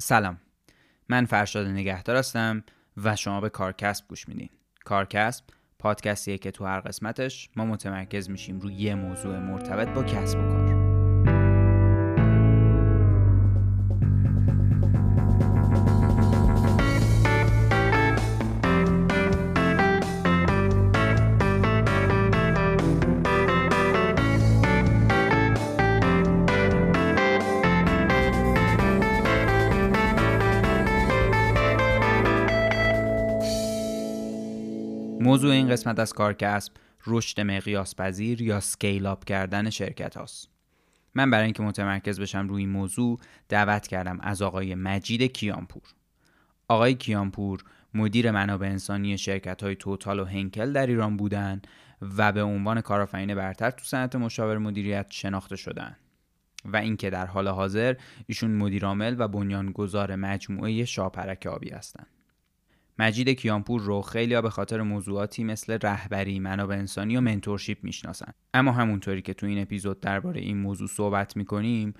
سلام، من فرشاد نگهدار هستم و شما به کارکسب گوش میدین. کارکسب پادکستیه که تو هر قسمتش ما متمرکز میشیم روی یه موضوع مرتبط با کسب و کار. موضوع این قسمت از کارکسب رشد مقیاس پذیر یا سکیل آپ کردن شرکت هاست. من برای اینکه متمرکز بشم روی این موضوع دعوت کردم از آقای مجید کیانپور. آقای کیانپور مدیر منابع انسانی شرکت های توتال و هنکل در ایران بودن و به عنوان کارآفرین برتر تو صنعت مشاور مدیریت شناخته شدن و اینکه در حال حاضر ایشون مدیر عامل و بنیانگذار مجموعه شاپرک آبی هستند. مجید کیانپور رو خیلی‌ها به خاطر موضوعاتی مثل رهبری، منابع انسانی و منتورشیپ میشناسن. اما همونطوری که تو این اپیزود درباره این موضوع صحبت میکنیم،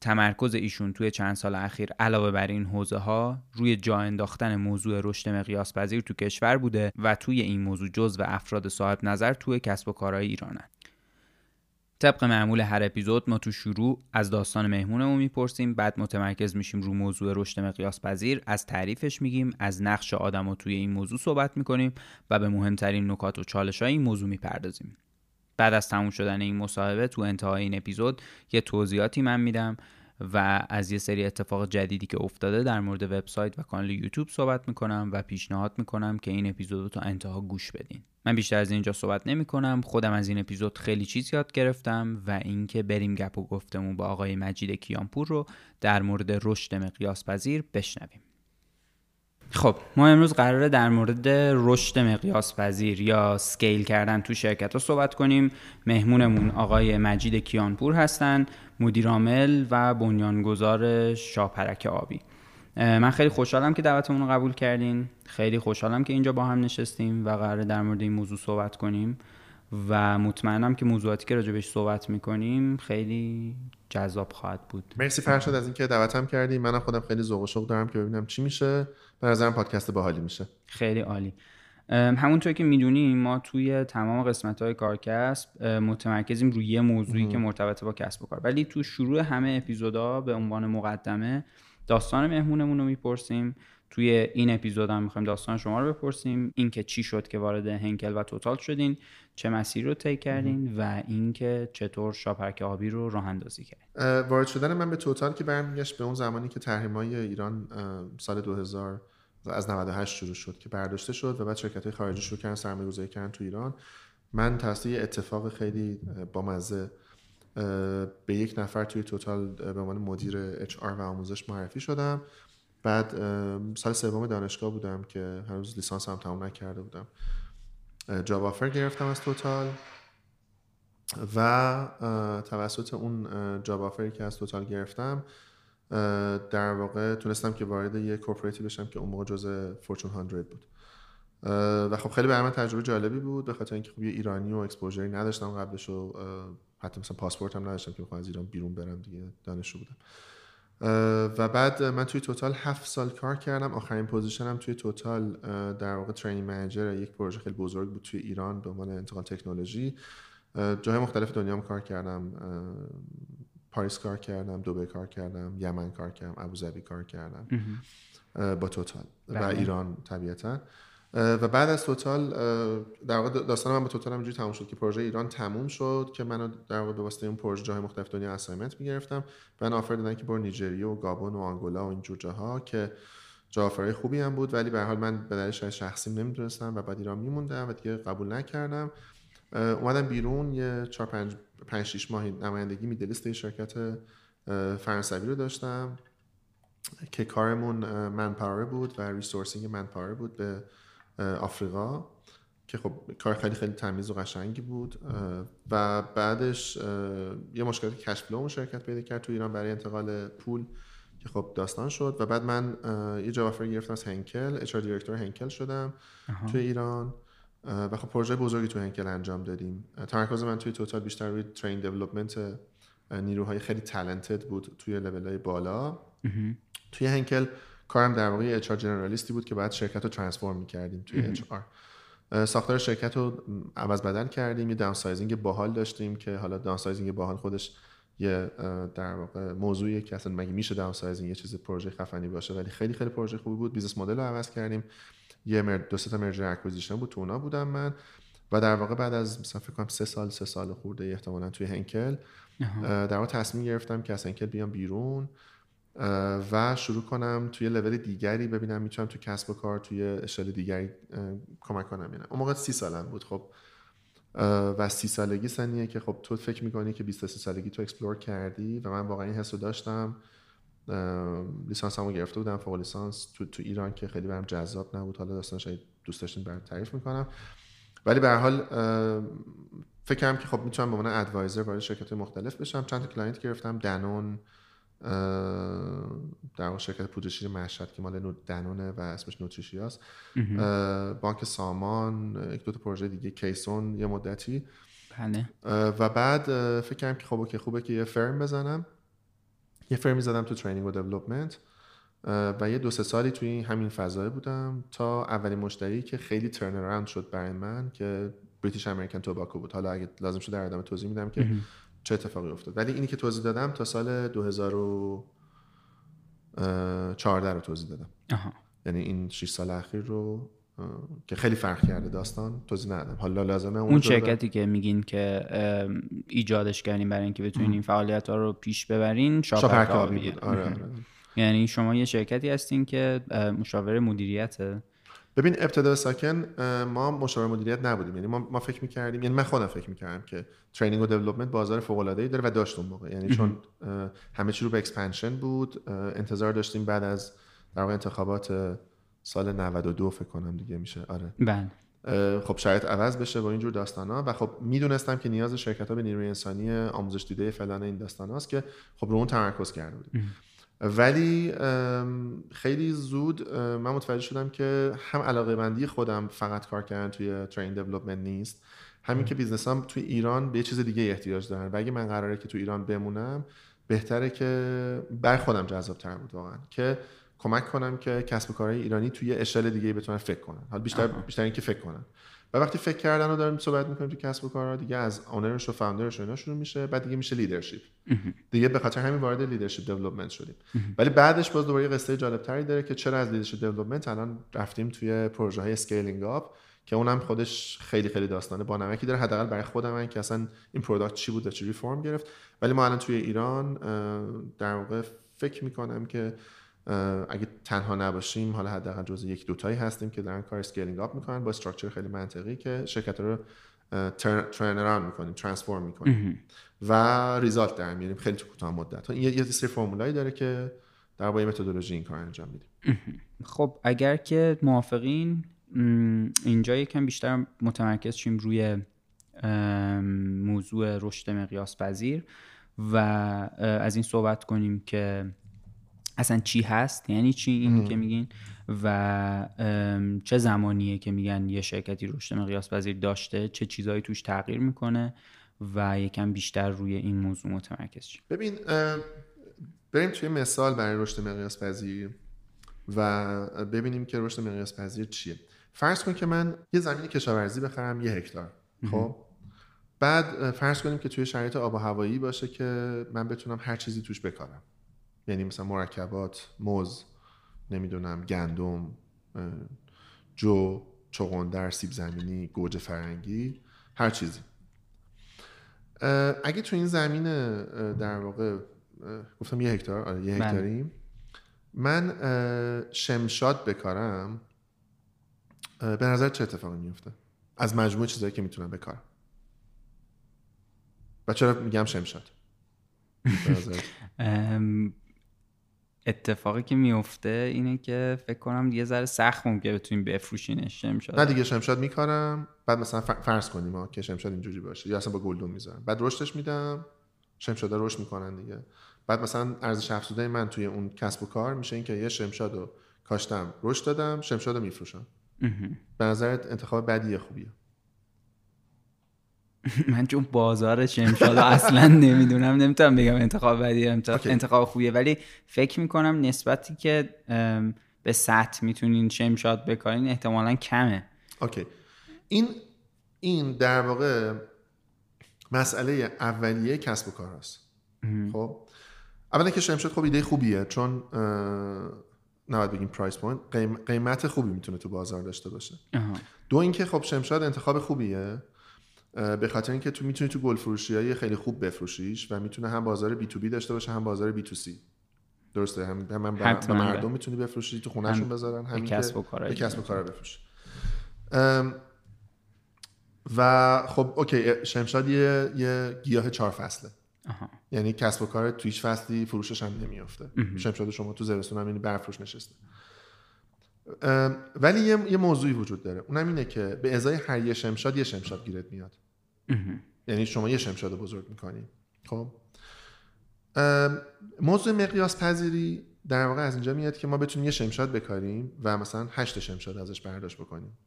تمرکز ایشون توی چند سال اخیر علاوه بر این حوزه‌ها روی جا انداختن موضوع رشد مقیاس پذیر تو کشور بوده و توی این موضوع جزو افراد صاحب نظر توی کسب و کارهای ایرانن. طبق معمول هر اپیزود ما تو شروع از داستان مهمونمون میپرسیم، بعد متمرکز میشیم رو موضوع رشد مقیاس پذیر، از تعریفش میگیم، از نقش آدمو توی این موضوع صحبت میکنیم و به مهمترین نکات و چالش‌های این موضوع میپردازیم. بعد از تموم شدن این مصاحبه تو انتهای این اپیزود یه توضیحاتی من میدم و از یه سری اتفاق جدیدی که افتاده در مورد وبسایت و کانال یوتیوب صحبت میکنم و پیشنهاد میکنم که این اپیزودو تا انتها گوش بدین. من بیشتر از اینجا صحبت نمیکنم. خودم از این اپیزود خیلی چیز یاد گرفتم و اینکه بریم گپ و گفتمون با آقای مجید کیانپور رو در مورد رشد مقیاس پذیر بشنویم. خب ما امروز قراره در مورد رشد مقیاس پذیر یا سکیل کردن تو شرکت‌ها صحبت کنیم. مهمونمون آقای مجید کیانپور هستن، مدیر عامل و بنیانگذار شاپرک آبی. من خیلی خوشحالم که دعوتمون رو قبول کردین. خیلی خوشحالم که اینجا با هم نشستیم و قراره در مورد این موضوع صحبت کنیم و مطمئنم که موضوعاتی که راجبش صحبت میکنیم خیلی جذاب خواهد بود. مرسی فرشاد از اینکه دعوتم کردی. منم خودم خیلی ذوق و شوق دارم که ببینم چی میشه. به نظرم پادکست باحالی میشه. خیلی عالی. همونطور که میدونیم ما توی تمام قسمت‌های کارکسب متمرکزیم روی یه موضوعی که مرتبط با کسب و کار، ولی تو شروع همه اپیزودا به عنوان مقدمه داستان مهمونمون رو میپرسیم. توی این اپیزود هم می‌خوایم داستان شما رو بپرسیم، اینکه چی شد که وارد هنکل و توتال شدین، چه مسیر رو طی کردین و اینکه چطور شاپرک آبی رو راه اندازی کردین. وارد شدن من به توتال که برمیگشت به اون زمانی که تحریم‌های ایران سال 2000 از 98 شروع شد که برداشته شد و بعد شرکت‌های خارجی شروع کردن سرمایه‌گذاری کردن تو ایران. من توسط اتفاق خیلی بامزه به یک نفر توی توتال به عنوان مدیر HR و آموزش معرفی شدم. بعد سال سوم دانشگاه بودم که هنوز لیسانس هم تمام نکرده بودم. جاب آفر گرفتم از توتال و توسط اون جاب آفری که از توتال گرفتم در واقع تونستم که وارد یه کورپوریتی بشم که اون موقع جزء فورچون 100 بود و خب خیلی برای من تجربه جالبی بود به خاطر اینکه خب یه ایرانی و اکسپوژری نداشتم قبلش و حتی مثلا پاسپورت هم نداشتم که بخوام از ایران بیرون برم دیگه، دانشجو بودم. و بعد من توی توتال 7 سال کار کردم. آخرین پوزیشنم توی توتال در واقع ترینینگ منیجر یک پروژه خیلی بزرگ بود توی ایران به عنوان انتقال تکنولوژی. جاهای مختلف دنیا کار کردم، پاریس کار کردم، دبی کار کردم، یمن کار کردم، ابوظبی کار کردم با توتال و ایران طبیعتاً. و بعد از توتال در واقع داستان من با توتال هم اینجوری تموم شد که پروژه ایران تموم شد که من در واقع به واسطه اون پروژه جاهای مختلف دنیا اسایمنت میگرفتم. من آفر دادن که برو نیجریا و گابون و آنگولا و اینجور جاها که جا آفرای خوبی هم بود، ولی به هر حال من به دلیل شخصی نمیدونستم و بعد ایران میموندم و دیگه قبول نکردم. اومدم بیرون یه 4-5-6 ماه نمایندگی میدلیست شرکت فرانسوی رو داشتم که کارمون منپاور بود و ریسورسینگ منپاور بود به آفریقا که خب کار خیلی خیلی تمیز و قشنگی بود. و بعدش یه مشکل کشفلو اون شرکت پیدا کرد تو ایران برای انتقال پول که خب داستان شد و بعد من یه جاب آفر گرفتم از هنکل، HR دیرکتور هنکل شدم تو ایران و خب پروژه بزرگی تو هنکل انجام دادیم. تمرکز من توی توتال بیشتر روی ترین دیولپمنت نیروهای خیلی تالنتد بود توی لول‌های بالا توی هنکل کارم در واقع اچ آر جنرالیستی بود که بعد شرکت رو ترانسفورم می‌کردیم توی اچ آر. ساختار شرکت رو عوض بدل کردیم، یه داون سایزینگ باحال داشتیم که حالا داون سایزینگ باحال خودش یه در واقع موضوعیه که اصلا مگه میشه داون سایزینگ یه چیز پروژه خفنی باشه، ولی خیلی خیلی پروژه خوبی بود. بیزنس مدل رو عوض کردیم، یه دو سه تا مرجر اکوزیشن بود، تو اونا بودم من و در واقع بعد از مثلا فکر کنم 3 سال خورده احتمالاً توی هنکل در واقع تصمیم گرفتم که از هنکل بیام بیرون و شروع کنم توی لول دیگری ببینم میتونم تو کسب و کار توی اشل دیگری کمک کنم. یعنی اون موقع 30 سالم بود خب، و 30 سالگی سنیه که خب تو فکر میکنی که 23 سالگی تو اکسپلور کردی و من واقعا این حس رو داشتم. لیسانسمو گرفته بودم، فوق لیسانس تو ایران که خیلی برام جذاب نبود، حالا داستان شاید دوست داشتین برام تعریف میکنم، ولی به هر حال فکر کردم که خب میتونم به عنوان ادوایزر برای شرکت مختلف بشم. چند تا کلاینت گرفتم، دنون در واقع شرکت پودرشیر مشهد که مال دنونه و اسمش نوتریشیاست، بانک سامان، یک دو تا پروژه دیگه، کیسون یه مدتی بله. و بعد فکر کردم که خب اوکی خوبه که یه فرم بزنم، یه فرمی زدم تو ترینینگ و دیولپمنت و یه 2-3 سالی توی همین فضای بودم تا اولین مشتری که خیلی ترن اراوند شد برای من که بریتیش امریکن توباکو بود. حالا اگه لازم شد در ادامه توضیح میدم که چه اتفاقی افتاد، ولی اینی که توضیح دادم تا سال 2014 رو توضیح دادم. یعنی این 6 سال اخیر رو که خیلی فرق کرده داستان توضیح ندادم. حالا لازمه اون شرکتی که میگین که ایجادش کردین برای اینکه بتونین این فعالیت‌ها رو پیش ببرین، شاپرک آبی. آره. یعنی شما یه شرکتی هستین که مشاور مدیریته. ببین ابتدا ساکن ما مشاور مدیریت نبودیم، یعنی ما فکر می‌کردیم، یعنی من خودم فکر می‌کردم که ترینینگ و دیولپمنت بازار فوق‌العاده‌ای داره و داشت اون موقع، یعنی چون همه چی رو به اکسپنشن بود، انتظار داشتیم بعد از در واقع انتخابات سال 92 فکر کنم دیگه میشه آره بله، خب شاید عوض بشه با اینجور داستانا و خب میدونستم که نیاز شرکت‌ها به نیروی انسانی آموزش دیده فلان این داستاناست که خب رو اون تمرکز کرده بودیم. ولی خیلی زود من متوجه شدم که هم علاقه بندی خودم فقط کار کردن توی ترین دیولپمنت نیست، همین که بیزنسام توی ایران به چیز دیگه احتیاج دارن و اگه من قراره که توی ایران بمونم بهتره که برای خودم جذاب‌تر بود واقعا که کمک کنم که کسب و کارهای ایرانی توی اشل دیگه بتونن فکر کنن، حالا بیشتر اینکه فکر کنن. و وقتی فکر کردن رو داریم صحبت می‌کنیم تو کسب و کارها دیگه از اونرش و فاوندرش و اینا شروع میشه، بعد دیگه میشه لیدرشپ. دیگه به خاطر همین وارد لیدرشپ دیولپمنت شدیم. ولی بعدش باز دوباره قصه جالب‌تری داره که چرا از لیدرشپ دیولپمنت الان رفتیم توی پروژه‌های اسکیلینگ آپ که اونم خودش خیلی خیلی داستانه با نمکی داره، حداقل برای خودم من که اصلا این پروداکت چی بود و چه ریفرم گرفت. ولی ما الان توی ایران در واقع فکر می‌کنم که اگه تنها نباشیم، حالا حداقل جزء 1-2 تایی هستیم که دارن کار اسکیلینگ آپ میکنن با استراکچر خیلی منطقی که شرکت رو ترن اراوند میکنیم، ترانسفورم میکنیم و ریزالت در میاریم خیلی تو کوتاه مدت. یه سری فرمولایی داره که در با متدولوژی این کار انجام میدیم. خب اگر که موافقین اینجا یکم بیشتر متمرکز شیم روی موضوع رشد مقیاس پذیر و از این صحبت کنیم که اصلا چی هست، یعنی چی این که میگین و چه زمانیه که میگن یه شرکتی رشد مقیاس پذیر داشته، چه چیزایی توش تغییر میکنه و یکم بیشتر روی این موضوع متمرکز شیم. ببین بریم توی مثال برای رشد مقیاس پذیر و ببینیم که رشد مقیاس پذیر چیه. فرض کن که من یه زمین کشاورزی بخرم 1 هکتار، خب بعد فرض کنیم که توی شرایط آب و هوایی باشه که من بتونم هر چیزی توش بکارم، یعنی مثلا مرکبات، موز، نمیدونم گندم، جو، چغندر، سیب زمینی، گوجه فرنگی، هر چیزی. اگه تو این زمین در واقع گفتم 1 هکتار، آره 1 هکتاریم، من شمشاد بکارم، به نظر چه اتفاقی میفته از مجموع چیزایی که میتونم بکارم؟ و چرا میگم شمشاد؟ اتفاقی که میفته اینه که فکر کنم دیگه ذره سخت ممکنه بتونیم بفروشینش. شمشاد نه دیگه، شمشاد میکارم بعد مثلا فرض کنیم ها که شمشاد اینجوری باشه یا اصلا با گلدون میذارم، بعد رشدش میدم، شمشادا رشد میکنن دیگه، بعد مثلا ارزش افزوده من توی اون کسب و کار میشه این که یه شمشادو کاشتم، رشد دادم، شمشادو میفروشم. به نظرت انتخاب بدیه خوبیه؟ من چون بازار شمشاد اصلا نمیدونم، نمیتونم بگم انتخاب بدیه انتخاب خوبیه، ولی فکر میکنم نسبتی که به سطح میتونین شمشاد بکارین احتمالاً کمه. اوکی. این در واقع مسئله اولیه کسب و کار هست. خب اولا که شمشاد خب ایده خوبیه، چون نباید بگیم پرایس پوینت، قیمت خوبی میتونه تو بازار داشته باشه. دو اینکه خب شمشاد انتخاب خوبیه به خاطر اینکه تو میتونی تو گل فروشیای خیلی خوب بفروشیش و میتونه هم بازار بی تو بی داشته باشه هم بازار بی تو سی. درسته، هم به مردم میتونی بفروشی تو خونهشون بذارن، هم کسب و کارا بفروشی. و خب اوکی، شمشاد یه گیاه 4 فصله. یعنی کسب و کار تو هیچ فصلی فروشش هم نمیافته. شمشاد شما تو زمستون هم یعنی برفروش نشسته. ولی یه موضوعی وجود داره، اونم اینه که به ازای هر یه شمشاد یه شمشاد گیرت میاد. یعنی شما یه شمشاد بزرگ میکنی. خب موضوع مقیاس پذیری در واقع از اینجا میاد که ما بتونیم یه شمشاد بکاریم و مثلا 8 شمشاد ازش برداشت بکنیم.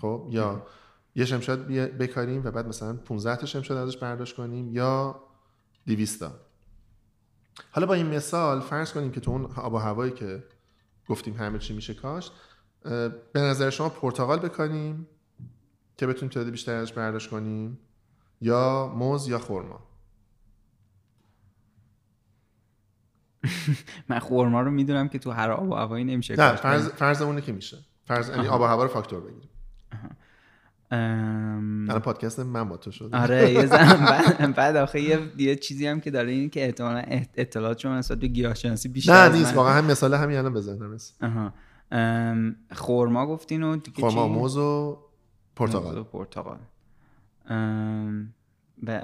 خب یا یه شمشاد بکاریم و بعد مثلا 15 شمشاد ازش برداشت کنیم یا 200. حالا با این مثال فرض کنیم که تو اون آب و هوایی که گفتیم همه چی میشه کاشت، به نظر شما پرتقال بکنیم که بتونیم تعداد بیشتری ازش برداشت کنیم یا موز یا خرما؟ من خرما رو میدونم که تو هر آب و هوایی نمیشه کاشت. نه فرضمونه که میشه. فرض یعنی آب و هوا رو فاکتور بگیریم. الان پادکست من با تو شده. آره یه زن بعد آخه یه چیزی هم که داره این که احتمالاً اطلاعات شما نسبت به گیاهشناسی بیشتر نه نیست، واقعا هم مثال همین الان بزنم. خرما گفتین و دیگه خرما، موز و پرتقال.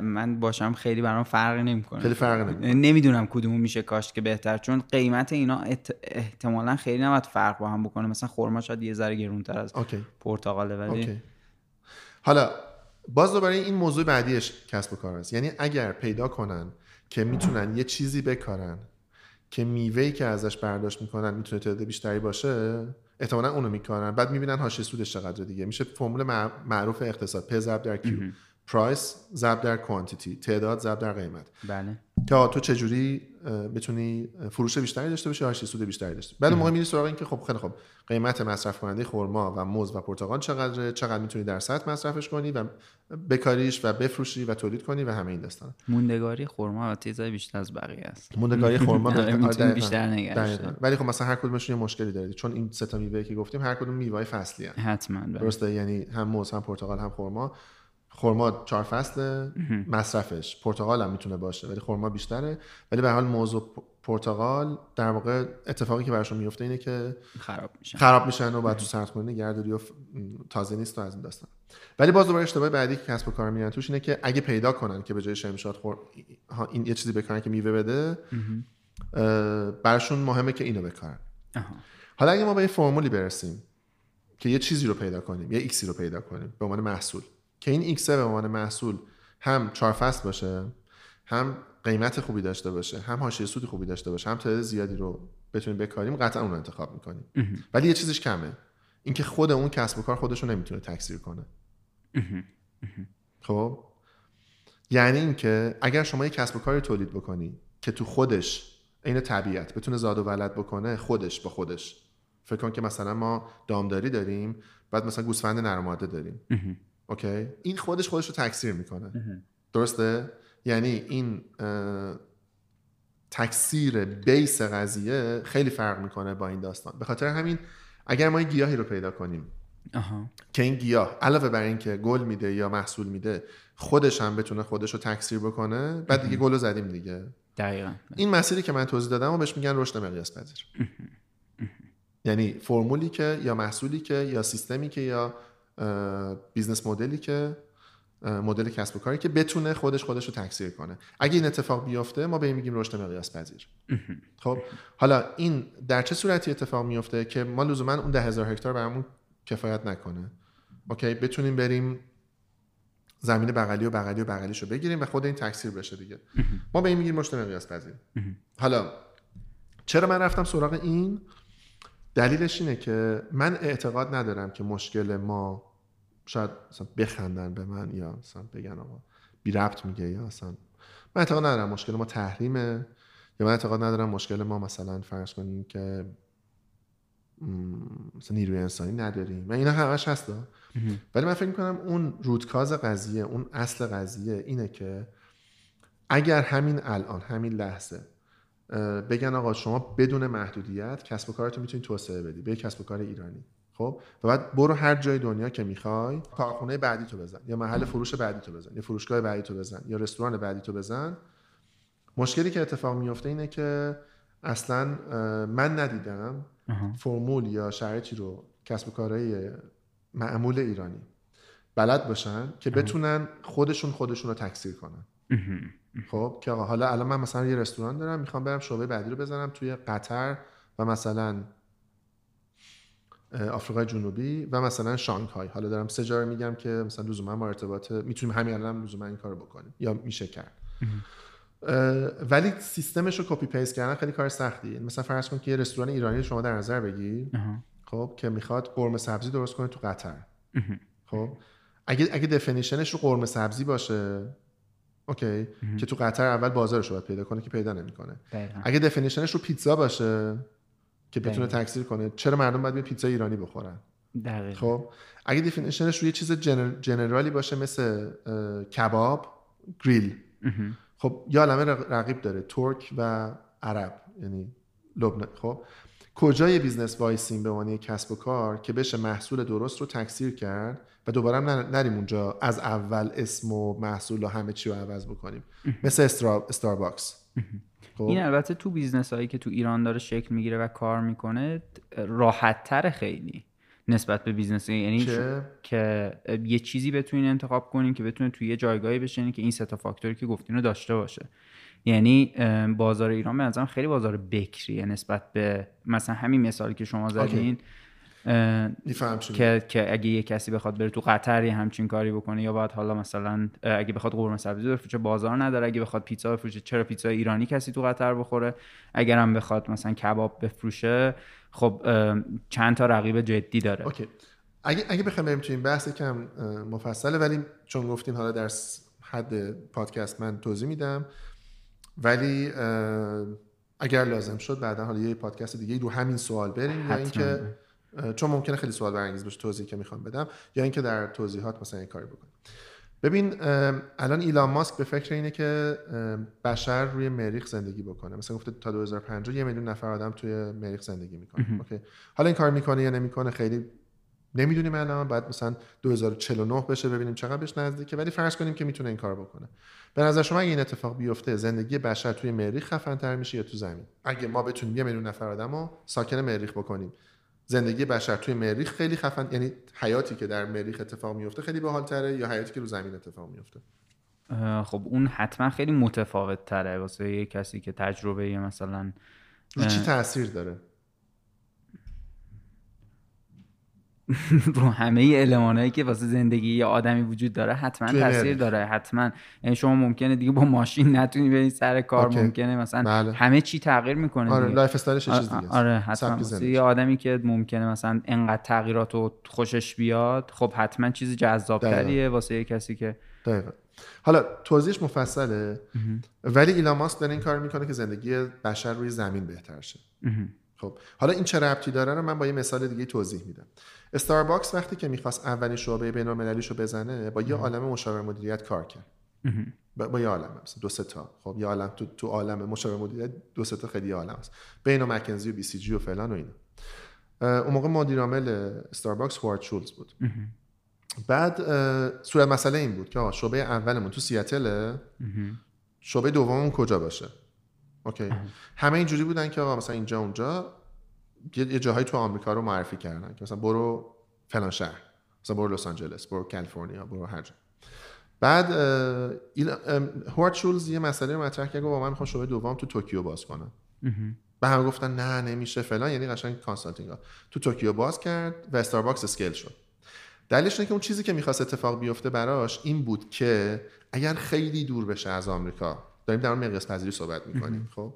من باشم خیلی برام فرقی نمیکنه. خیلی فرقی نمیکنه. نمیدونم کدومو میشه کاشت که بهتر، چون قیمت اینا احتمالاً خیلی نباید فرق با هم بکنه. مثلا خرما شاید یه ذره گرونتر از پرتقاله. ولی حالا باز دوباره این موضوع بعدیش کسب و کار است. یعنی اگر پیدا کنن که میتونن یه چیزی بکارن که میوهی که ازش برداشت میکنن میتونه تعداد بیشتری باشه، احتمالاً اونو میکنن. بعد میبینن حاشیه سودش چقدره دیگه. میشه فرمول معروف اقتصاد، P ضرب در Q، پرایس ضرب در کوانتیتی، تعداد ضرب در قیمت. بله. که تو چجوری بتونی فروش بیشتری داشته باشی، حاشیه سود بیشتری داشته. بعد موقع میری سراغ این که خب خیلی خب قیمت مصرف کننده خرما و موز و پرتقال چقدر میتونی درصد مصرفش کنی و بکاریش و بفروشی و تولید کنی و همه این داستانا. موندگاری خرما البته زای بیشتر از بقیه است. موندگاری خرما بیشتر نگه داشته. ولی خب مثلا هر کدومشون یه مشکلی داره، چون این سه تا میوه که گفتیم هر کدوم میوه فصلی ان. حتماً. درسته، یعنی هم موز هم پرتقال هم خرما 4 فصله مصرفش، پرتقال هم میتونه باشه ولی خرما بیشتره. ولی به هر حال موضوع پرتقال در واقع اتفاقی که براشون میفته اینه که خراب میشن و بعد تو سردخونه گردوری و تازه نیست و از این داستان. ولی باز دوباره اشتباه بعدی که کسب و کار میرن توش اینه که اگه پیدا کنن که به جای شمشاد این یه چیزی بکنن که میوه بده، براشون مهمه که اینو بکارن. حالا اگه ما به یه فرمولی برسیم که یه چیزی رو پیدا کنیم، یه ایکسی رو پیدا کنیم به عنوان محصول، که این ایکس به عنوان محصول هم 4 فصل باشه، هم قیمت خوبی داشته باشه، هم حاشیه سودی خوبی داشته باشه، هم تعداد زیادی رو بتونیم بکاریم، قطعا اون رو انتخاب میکنیم. ولی یه چیزش کمه، این که خود اون کسب و کار خودش رو نمیتونه تکثیر کنه. خب یعنی این که اگر شما یه کسب و کاری تولید بکنی که تو خودش عین طبیعت بتونه زاد و ولد بکنه، خودش با خودش، فکر کن که مثلا ما دامداری داریم، بعد مثلا گوسفند نرماده داریم. اوکی، این خودش رو تکثیر میکنه. درسته، یعنی این تکثیر بیس قضیه خیلی فرق میکنه با این داستان. به خاطر همین اگر ما این گیاهی رو پیدا کنیم که این گیاه علاوه بر این که گل میده یا محصول میده، خودش هم بتونه خودش رو تکثیر بکنه، بعد دیگه گل رو زدیم دیگه. دقیقاً این مسیری که من توضیح دادم و بهش میگن رشد مقیاس پذیر. یعنی فرمولی که یا محصولی که یا سیستمی که یا بیزنس مدلی که مدل کسب و کاری که بتونه خودش رو تکثیر کنه. اگه این اتفاق بیفته ما به این میگیم رشد مقیاس پذیر. خب حالا این در چه صورتی اتفاق میفته که ما لزوما اون 10,000 هکتار برامون کفایت نکنه. اوکی، بتونیم بریم زمین بغلی و بغلی و بغلیشو بگیریم و خود این تکثیر بشه دیگه. ما به این میگیم رشد مقیاس پذیر. حالا چرا من رفتم سراغ این؟ دلیلش اینه که من اعتقاد ندارم که مشکل ما، شاید مثلا بخندن به من یا مثلا بگن آقا بی ربط میگه یا اصلا من اعتقاد ندارم مشکل ما تحریمه، یا من اعتقاد ندارم مشکل ما مثلا فرض کنیم که مثلا نیروی انسانی نداریم، من اینا همش هست، ولی من فکر میکنم اون رودکاز قضیه، اون اصل قضیه اینه که اگر همین الان همین لحظه بگن آقا شما بدون محدودیت کسب و کارتون میتونید توسعه بدی به کسب و کار ایرانی، خب و بعد برو هر جای دنیا که میخوای کارخونه بعدی تو بزن، یا محل فروش بعدی تو بزن، یا فروشگاه بعدی تو بزن، یا رستوران بعدی تو بزن. مشکلی که اتفاق میفته اینه که اصلا من ندیدم فرمول یا شرایطی رو کسب و کارهای معمول ایرانی بلد باشن که بتونن خودشون رو تکثیر کنن. خب که حالا الان من مثلا یه رستوران دارم، میخوام برم شعبه بعدی رو بزنم توی قطر و مثلا آفریقای جنوبی و مثلا شانگهای، حالا دارم سه جا رو میگم که مثلا لزوما ما ارتباط میتونیم همین الان لزوما این کارو بکنیم یا میشه کرد، ولی سیستمش رو کپی پیست کردن خیلی کار سختیه. مثلا فرض کن که یه رستوران ایرانی شما در نظر بگی خب که میخواد قرمه سبزی درست کنه تو قطر، خب اگه دفینیشنش رو قرمه سبزی باشه اوکی که تو قطر اول بازارش رو باید پیدا کنه که پیدا نمیکنه. اگه دفینیشنش رو پیتزا باشه که بتونه تکثیر کنه، چرا مردم باید پیتزا ایرانی بخورن؟ دقیقاً. خب اگه دفینیشنش رو یه چیز جنرالی باشه مثل کباب، گریل، خب یه عالمه رقیب داره، ترک و عرب یعنی لبنان. خب کجای بیزنس وایسینگ به معنی کسب و کار که بشه محصول درست رو تکثیر کرد و دوباره هم نریم اونجا از اول اسم و محصول و همه چی رو عوض بکنیم مثل استارباکس. این البته تو بیزنس هایی که تو ایران داره شکل میگیره و کار میکنه راحت تر خیلی نسبت به بیزنس، یعنی که یه چیزی بتونین انتخاب کنین که بتونه توی یه جایگاهی بشه، یعنی که این سه تا فاکتوری که گفتین رو داشته باشه. یعنی بازار ایران به نظرم خیلی بازار بکریه نسبت به مثلا همین مثالی که شما زدین که اگه یه کسی بخواد بره تو قطر یه همچین کاری بکنه، یا بعد حالا مثلا اگه بخواد قرمه سبزی بفروشه بازار نداره، اگه بخواد پیتزا بفروشه چرا پیتزا ایرانی کسی تو قطر بخوره، اگر هم بخواد مثلا کباب بفروشه خب چند تا رقیب جدی داره. اوکی. اگه بخوام بریم تو این بحث یکم مفصله، ولی چون گفتیم حالا در حد پادکست من توضیح میدم، ولی اگر لازم شد بعدا حالا یه پادکست دیگه رو همین سوال بریم، یا اینکه چون ممکنه خیلی سوال برانگیز باشه توضیحی که میخوام بدم، یا اینکه در توضیحات مثلا این کاری بکنم. ببین الان ایلان ماسک به فکر اینه که بشر روی مریخ زندگی بکنه، مثلا گفته تا 2050 1,000,000 نفر آدم توی مریخ زندگی میکنه. اوکی حالا این کار میکنه یا نمیکنه خیلی نمیدونیم الان، بعد مثلا 2049 بشه ببینیم چقدر بهش نزدیکه، ولی فرض کنیم که میتونه این کار بکنه. به نظر شما اگه این اتفاق بیفته زندگی بشر توی مریخ خفن‌تر میشه یا تو زمین؟ اگه ما بتونیم 1,000,000 نفر آدمو ساکن مریخ بکنیم، زندگی بشر توی مریخ خیلی خفن، یعنی حیاتی که در مریخ اتفاق میفته خیلی باحال‌تره یا حیاتی که رو زمین اتفاق میفته؟ خب اون حتما خیلی متفاوت تره واسه یه کسی که تجربه مثلا رو چی تاثیر داره رو همه المانایی که واسه زندگی یه آدمی وجود داره حتما تاثیر داره، حتما. یعنی شما ممکنه دیگه با ماشین نتونی برید سر کار، ممکنه مثلا همه چی تغییر میکنه، لایف استایلش چیز دیگه. آره حتما یه آدمی که ممکنه مثلا انقدر تغییرات رو خوشش بیاد خب حتما چیز جذاب‌تریه واسه یه کسی که دقیقا. حالا توضیحش مفصله، ولی ایلان ماسک داره این کار میکنه که زندگی بشر روی زمین بهتر شه. خب حالا این چه ربطی داره رو من با یه مثال دیگه توضیح میدم. استارباکس وقتی که میخواست اولین شعبه بین‌المللیشو بزنه با یه عالمه مشاور مدیریت کار کرد، با یه عالمه مثلا 2-3 تا، خب یه عالمه تو عالمه مشاور مدیریت 2-3 تا خیلی عالمه است، بین مکنزی و بی سی جی و فلان و اینا. اون موقع مدیر عامل استارباکس هوارد شولز بود. بعد صورت مسئله این بود که آقا شعبه اولمون تو سیاتل، شعبه دوممون کجا باشه؟ اوکی همه اینجوری بودن که آقا مثلا اینجا اونجا، یه جاهایی تو آمریکا رو معرفی کردن که مثلا برو فلان شهر، مثلا برو لس آنجلس، برو کالیفرنیا، برو هر جا. بعد هوارد شولز یه مسئله رو مطرح کرد، گفت من میخوام شعبه دوم تو توکیو باز کنم. به هم گفتن نه نمیشه فلان، یعنی قشنگ کانسالتینگ ها تو توکیو باز کرد و استارباکس اسکیل شد. دلیلش اینه که اون چیزی که میخواست اتفاق بیفته براش این بود که اگر خیلی دور بشه از آمریکا، داریم در مقیاس پذیری صحبت میکنیم، خب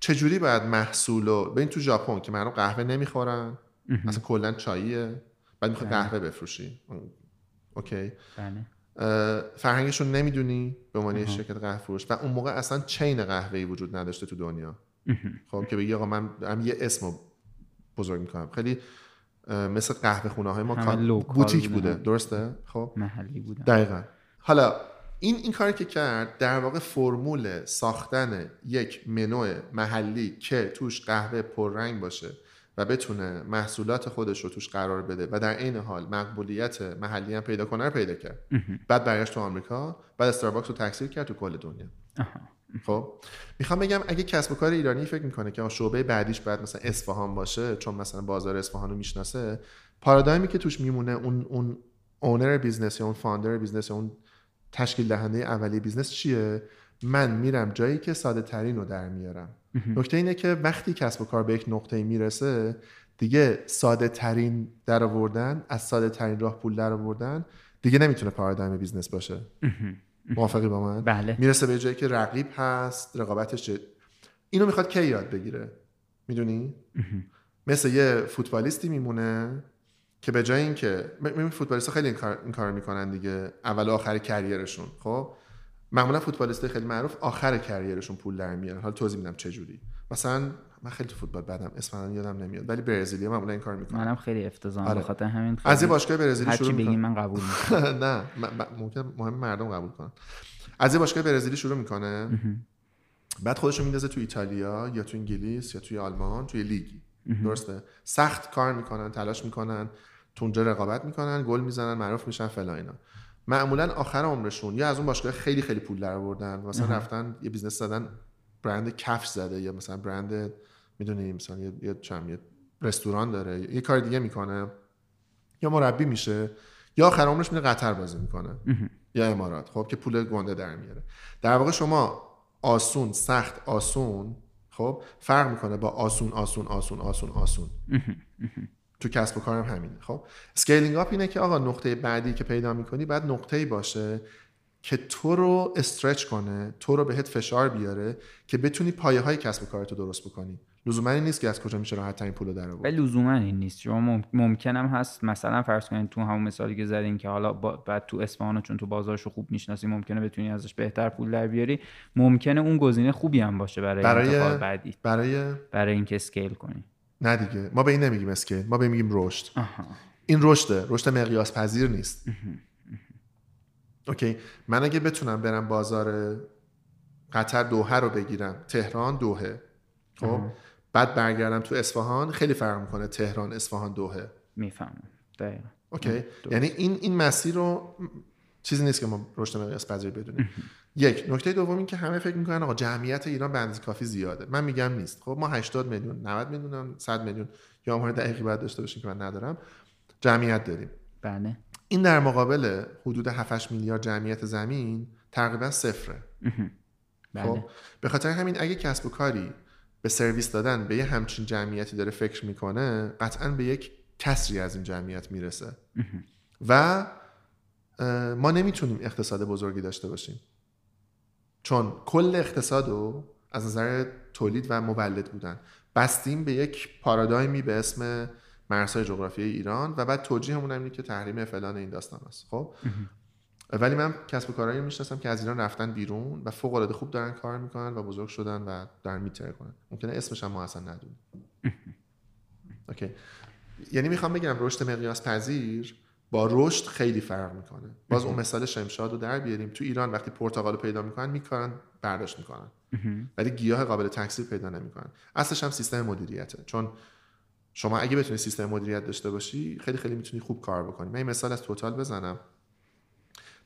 چجوری باید محصولو ببین تو ژاپن که مردم قهوه نمیخورن اصلا کلا چاییه، بعد میخوای قهوه بفروشی اوکی بله. فرهنگشون نمیدونی به معنی شرکت قهوه فروش، و اون موقع اصلا چین قهوه‌ای وجود نداشته تو دنیا. خب که بگی آقا من هم یه اسمو بزرگ میکنم، خیلی مثل قهوه خونه های ما بوتیک بوده، درسته؟ خب محلی بوده دقیقاً. حالا این کاری که کرد در واقع فرمول ساختن یک منوی محلی که توش قهوه پررنگ باشه و بتونه محصولات خودش رو توش قرار بده و در عین حال مقبولیت محلی هم پیدا کنه رو پیدا کرد. بعد برگشت تو آمریکا، بعد استارباکس رو تکثیر کرد تو کل دنیا. خب میخوام بگم اگه کسب و کار ایرانی فکر میکنه که شعبه بعدیش باید مثلا اصفهان باشه چون مثلا بازار اصفهان رو میشناسه، پارادایمی که توش میمونه اون اونر بیزنس یا اون فاوندر بیزنس یا اون تشکیل دهنده اولیه بیزنس چیه؟ من میرم جایی که ساده ترین رو در میارم. نکته اینه که وقتی کسب و کار به یک نقطه‌ای میرسه دیگه ساده ترین در آوردن، از ساده ترین راه پول در آوردن دیگه نمیتونه پارادایم بیزنس باشه. موافقی با من؟ بله. میرسه به جایی که رقیب هست، رقابتش اینو میخواد کی یاد بگیره؟ میدونی؟ مثل یه فوتبالیستی میمونه که به جای اینکه فوتبالیست‌ها خیلی این کار میکنن دیگه، اول و آخر کریرشون، خب معمولا فوتبالیستای خیلی معروف آخر کریرشون پول در میارن. حالا توضیح میدم چه جوری. مثلا من خیلی تو فوتبال بدم، اسمش یادم نمیاد، ولی برزیلیا معمولا این کار میکنه. منم خیلی افتضاحم به خاطر همین از یه باشگاه برزیلی شروع میکنم. هرچی بگین من قبول میکنم. نه ممکنه مهم مردم قبول کنن. از یه باشگاه برزیلی شروع میکنه، بعد خودش رو میندازه تو ایتالیا یا تو انگلیس یا تو آلمان، تو لیگ، درسته؟ سخت کار میکنن، تلاش میکنن، تونجا رقابت میکنن، گل میزنن، معروف میشن فلان اینا. معمولا آخر عمرشون یا از اون باشگاه خیلی خیلی پول درآوردن، مثلا رفتن یه بیزنس زدن، برند کفش زده، یا مثلا برند میدونی مثلا یه رستوران داره، یه کار دیگه میکنه، یا مربی میشه، یا آخر عمرش میره قطر بازی میکنه یا امارات، خب که پول گنده در میاره. در واقع شما آسون، سخت، آسون، خب فرق میکنه با آسون آسون آسون آسون آسون. تو کسب و کارم همینه. خب اسکیلینگ آپ اینه که آقا نقطه بعدی که پیدا میکنی باید نقطه‌ای باشه که تو رو استرچ کنه، تو رو بهت فشار بیاره که بتونی پایه‌های کسب و کارت رو درست بکنی. لزوما این نیست که از کجا میشه راحت ترین پولو در آورد. ولی لزوما این نیست. شما ممکنم هست مثلا فرض کنید تو همون مثالی که زدین که حالا بعد تو اصفهان چون تو بازارشو خوب میشناسی ممکنه بتونی ازش بهتر پول در بیاری، ممکنه اون گزینه خوبی هم باشه برای انتخاب بعدی. برای اینکه اسکیل کنی. نه دیگه ما به این نمیگیم اسکیل، ما به این میگیم رشد. این رشده، رشد مقیاس پذیر نیست. اوکی، من اگه بتونم برم بازار قطر دوحه رو بگیرم، تهران دوحه، خب بعد برگردم تو اصفهان، خیلی فرق میکنه تهران اصفهان دوحه. میفهمم دقیقاً. اوکی، یعنی این مسیر رو چیزی نیست که ما رشد مقیاس پذیر بدونیم. یک نکته دوم این که همه فکر میکنن آقا جمعیت ایران به اندازه کافی زیاده. من میگم نیست. خب ما 80 میلیون 90 میلیون 100 میلیون یا آمار دقیقی باید داشته باشیم که من ندارم جمعیت داریم. بله. این در مقابل حدود 7-8 میلیارد جمعیت زمین تقریبا صفره. بله. خب به خاطر همین اگه کسب و کاری به سرویس دادن به یه همچین جمعیتی داره فکر میکنه، قطعاً به یک کسری از این جمعیت میرسه. و ما نمیتونیم اقتصاد بزرگی داشته باشیم چون کل اقتصادو از نظر تولید و مولد بودن بستیم به یک پارادایمی به اسم مرزهای جغرافیایی ایران و بعد توجیهمون اینه که تحریم فلان این داستان است. خب ولی من کسب و کارهایی میشناسم که از ایران رفتن بیرون و فوق العاده خوب دارن کار میکنن و بزرگ شدن و دارن میتره کنن، ممکنه اسمش هم ما اصلا ندونیم. اوکی، یعنی میخوام بگم رشد مقیاس پذیر با رشد خیلی فرق میکنه. باز اون مثال شمشاد رو در بیاریم، تو ایران وقتی پرتقال پیدا میکنن میکارن برداشت میکنن ولی گیاه قابل تکثیر پیدا نمیکنن. اصلش هم سیستم مدیریته، چون شما اگه بتونی سیستم مدیریت داشته باشی خیلی خیلی میتونی خوب کار بکنی. من این مثال از توتال بزنم.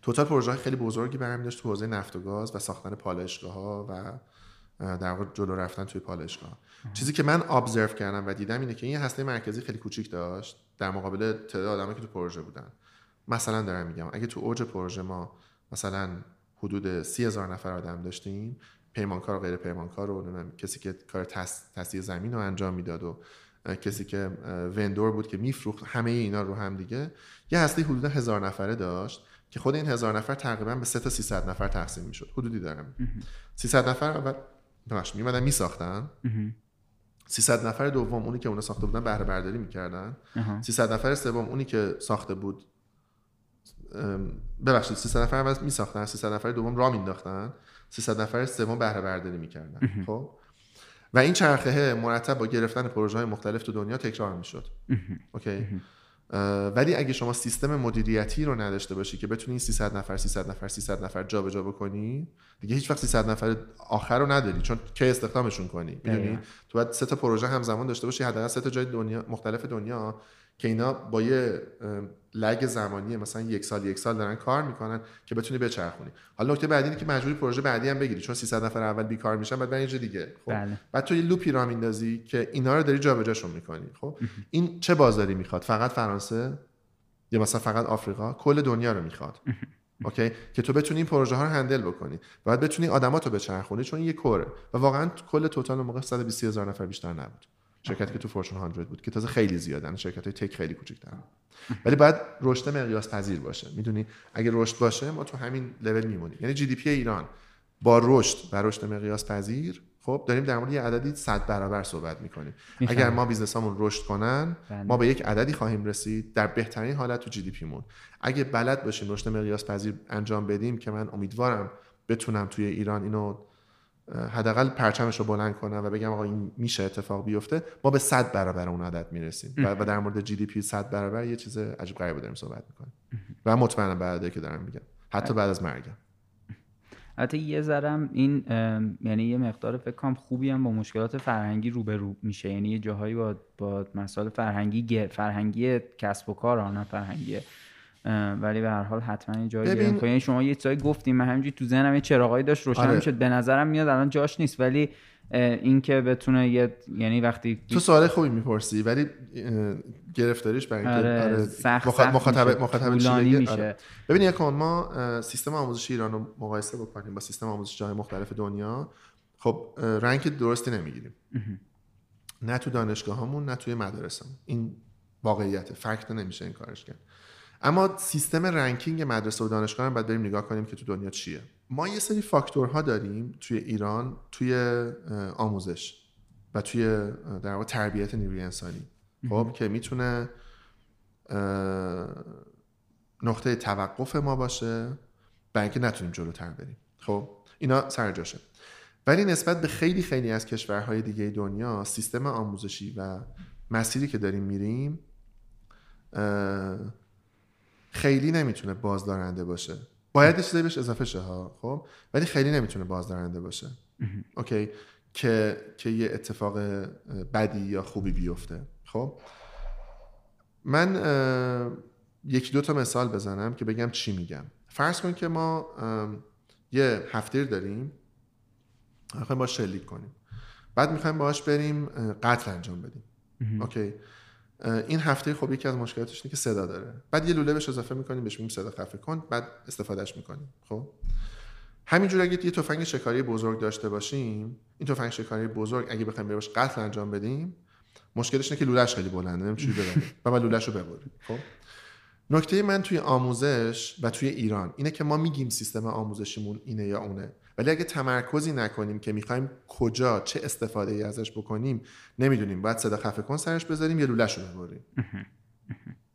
توتال پروژه خیلی بزرگی برام داشت تو حوزه نفت و گاز و ساختن پالایشگاه‌ها و در واقع جلو رفتن توی پالایشگاه. چیزی که من ابزرو کردم و دیدم اینه که این هسته مرکزی خیلی کوچیک داشت در مقابل تعداد آدمایی که تو پروژه بودن. مثلا دارم میگم اگه تو اوج پروژه ما مثلا حدود 30000 نفر آدم داشتیم، پیمانکار و غیر پیمانکار و کسی که کار تصدیه زمین رو انجام میداد و کسی که وندور بود که میفروخت، همه اینا رو هم دیگه یه هسته حدود 1000 نفره داشت که خود این 1000 نفر تقریبا به 3 تا 300 نفر تقسیم میشد. حدودی دارم 300 نفر اول داشت میمدن میساختن، 300 نفر دوم اونی که اونا ساخته بودن بهره برداری میکردن، 300 نفر سوم اونی که ساخته بود ببخشید 300 نفر اول میساختن، 300 نفر دوم را مینداختن، 300 نفر سوم بهره برداری میکردن. خب و این چرخه مرتب با گرفتن پروژه‌های مختلف تو دنیا تکرار میشد. اوکی، ولی اگه شما سیستم مدیریتی رو نداشته باشی که بتونی 300 نفر جابجا بکنی، دیگه هیچ وقت 300 نفر آخر رو نداری، چون کی استخدامشون کنی؟ میدونی تو باید سه تا پروژه همزمان داشته باشی، حداقل سه تا جای دنیا مختلف دنیا که اینا با یه لگ زمانی مثلا یک سال دارن کار میکنن که بتونی بچرخونی. حالا نکته بعدی اینه که مجبوری پروژه بعدی هم بگیری، چون 300 نفر اول بیکار میشن، بعد یه جای دیگه. خب بعد تو یه لوپی راه میندازی که اینا رو داری جابجاشون میکنی. خب این چه بازاری میخواد؟ فقط فرانسه یا مثلا فقط آفریقا؟ کل دنیا رو میخواد. اوکی، که تو بتونی این پروژه ها رو هندل بکنی، بعد بتونی آدماتو بچرخونی، چون یه کوره. و واقعا کل توتال موقع 120000 نفر بیشتر نبود. شرکتی که تو فورچون 100 بود که تازه خیلی زیادن، شرکت‌های تک خیلی کوچیک‌ترن، ولی باید رشد مقیاس پذیر باشه. میدونی اگه رشد باشه ما تو همین لول میمونیم. یعنی جی دی پی ایران با رشد و رشد مقیاس پذیر، خب داریم در مورد یه عددی 100 برابر صحبت می‌کنیم. اگر ما بیزنسامون رشد کنن ما به یک عددی خواهیم رسید در بهترین حالت تو جی دی پی مون. اگه بلد باشیم رشد مقیاس پذیر انجام بدیم، که من امیدوارم بتونم توی ایران اینو حداقل پرچمش رو بلند کنم و بگم آقا این میشه اتفاق بیفته، ما به 100 برابر اون عدد میرسیم. و در مورد جی دی پی 100 برابر یه چیز عجیب غریبی داریم صحبت میکنیم و مطمئنم بعدی که دارم میگم حتی بعد از مرگم. حتی یه ذرم این یعنی یه مقدار فکر کنم خوبی هم با مشکلات فرهنگی روبرو میشه، یعنی یه جاهایی با مسائل فرهنگی کسب و کار آن فرهنگی، ولی به هر حال حتما یه جایی گرم کنید. شما یه چیزایی گفتیم، من همینجوری تو ذهنم یه چراغایی داشت روشن میشد، به نظرم میاد الان جاش نیست، ولی این که بتونه یه یعنی وقتی تو سوال خوبی میپرسی ولی گرفتاریش برای اینکه مخاطب چی میشه. ببینید یکم ما سیستم آموزشی ایران رو مقایسه بکنیم با سیستم آموزشی جای مختلف دنیا، خب رنگ درستی نمیگیریم، نه تو دانشگاهامون نه توی مدارسمون. این واقعیت فکت نمیشه این کارش کرد. اما سیستم رنکینگ مدرسه و دانشگاه هم باید بریم نگاه کنیم که تو دنیا چیه. ما یه سری فاکتورها داریم توی ایران، توی آموزش و توی در واقع تربیت نیروی انسانی، خب که میتونه نقطه توقف ما باشه برای اینکه نتونیم جلوتر بریم. خب اینا سر جاشه، ولی نسبت به خیلی خیلی از کشورهای دیگه دنیا سیستم آموزشی و مسیری که داریم میریم خیلی نمیتونه بازدارنده باشه. باید یه چیزایی بهش اضافه شه ها، خب ولی خیلی نمیتونه بازدارنده باشه. اوکی، که یه اتفاق بدی یا خوبی بیفته. خب من یکی دو تا مثال بزنم که بگم چی میگم. فرض کن که ما یه هفتیر داریم، میخوایم باش شلیک کنیم، بعد میخوایم باش بریم قتل انجام بدیم. اوکی، این هفته خب یکی از مشکلاتش اینه که صدا داره، بعد یه لوله بهش اضافه می‌کنیم، بهش میگیم صدا خفه کن، بعد استفادهش می‌کنیم. خب همینجور اگه یه تفنگ شکاری بزرگ داشته باشیم، این تفنگ شکاری بزرگ اگه بخوایم بهش قتل انجام بدیم، مشکلش اینه که لوله‌اش خیلی بلنده، نمی‌تونی ببری و بعد لوله‌شو ببری. خب نکته من توی آموزش و توی ایران اینه که ما میگیم سیستم آموزشیمون اینه یا اونه، ولی اگه تمرکزی نکنیم که میخوایم کجا چه استفاده‌ای ازش بکنیم نمیدونیم، باید صدا خفه کن سرش بذاریم یا لوله‌شو ببریم.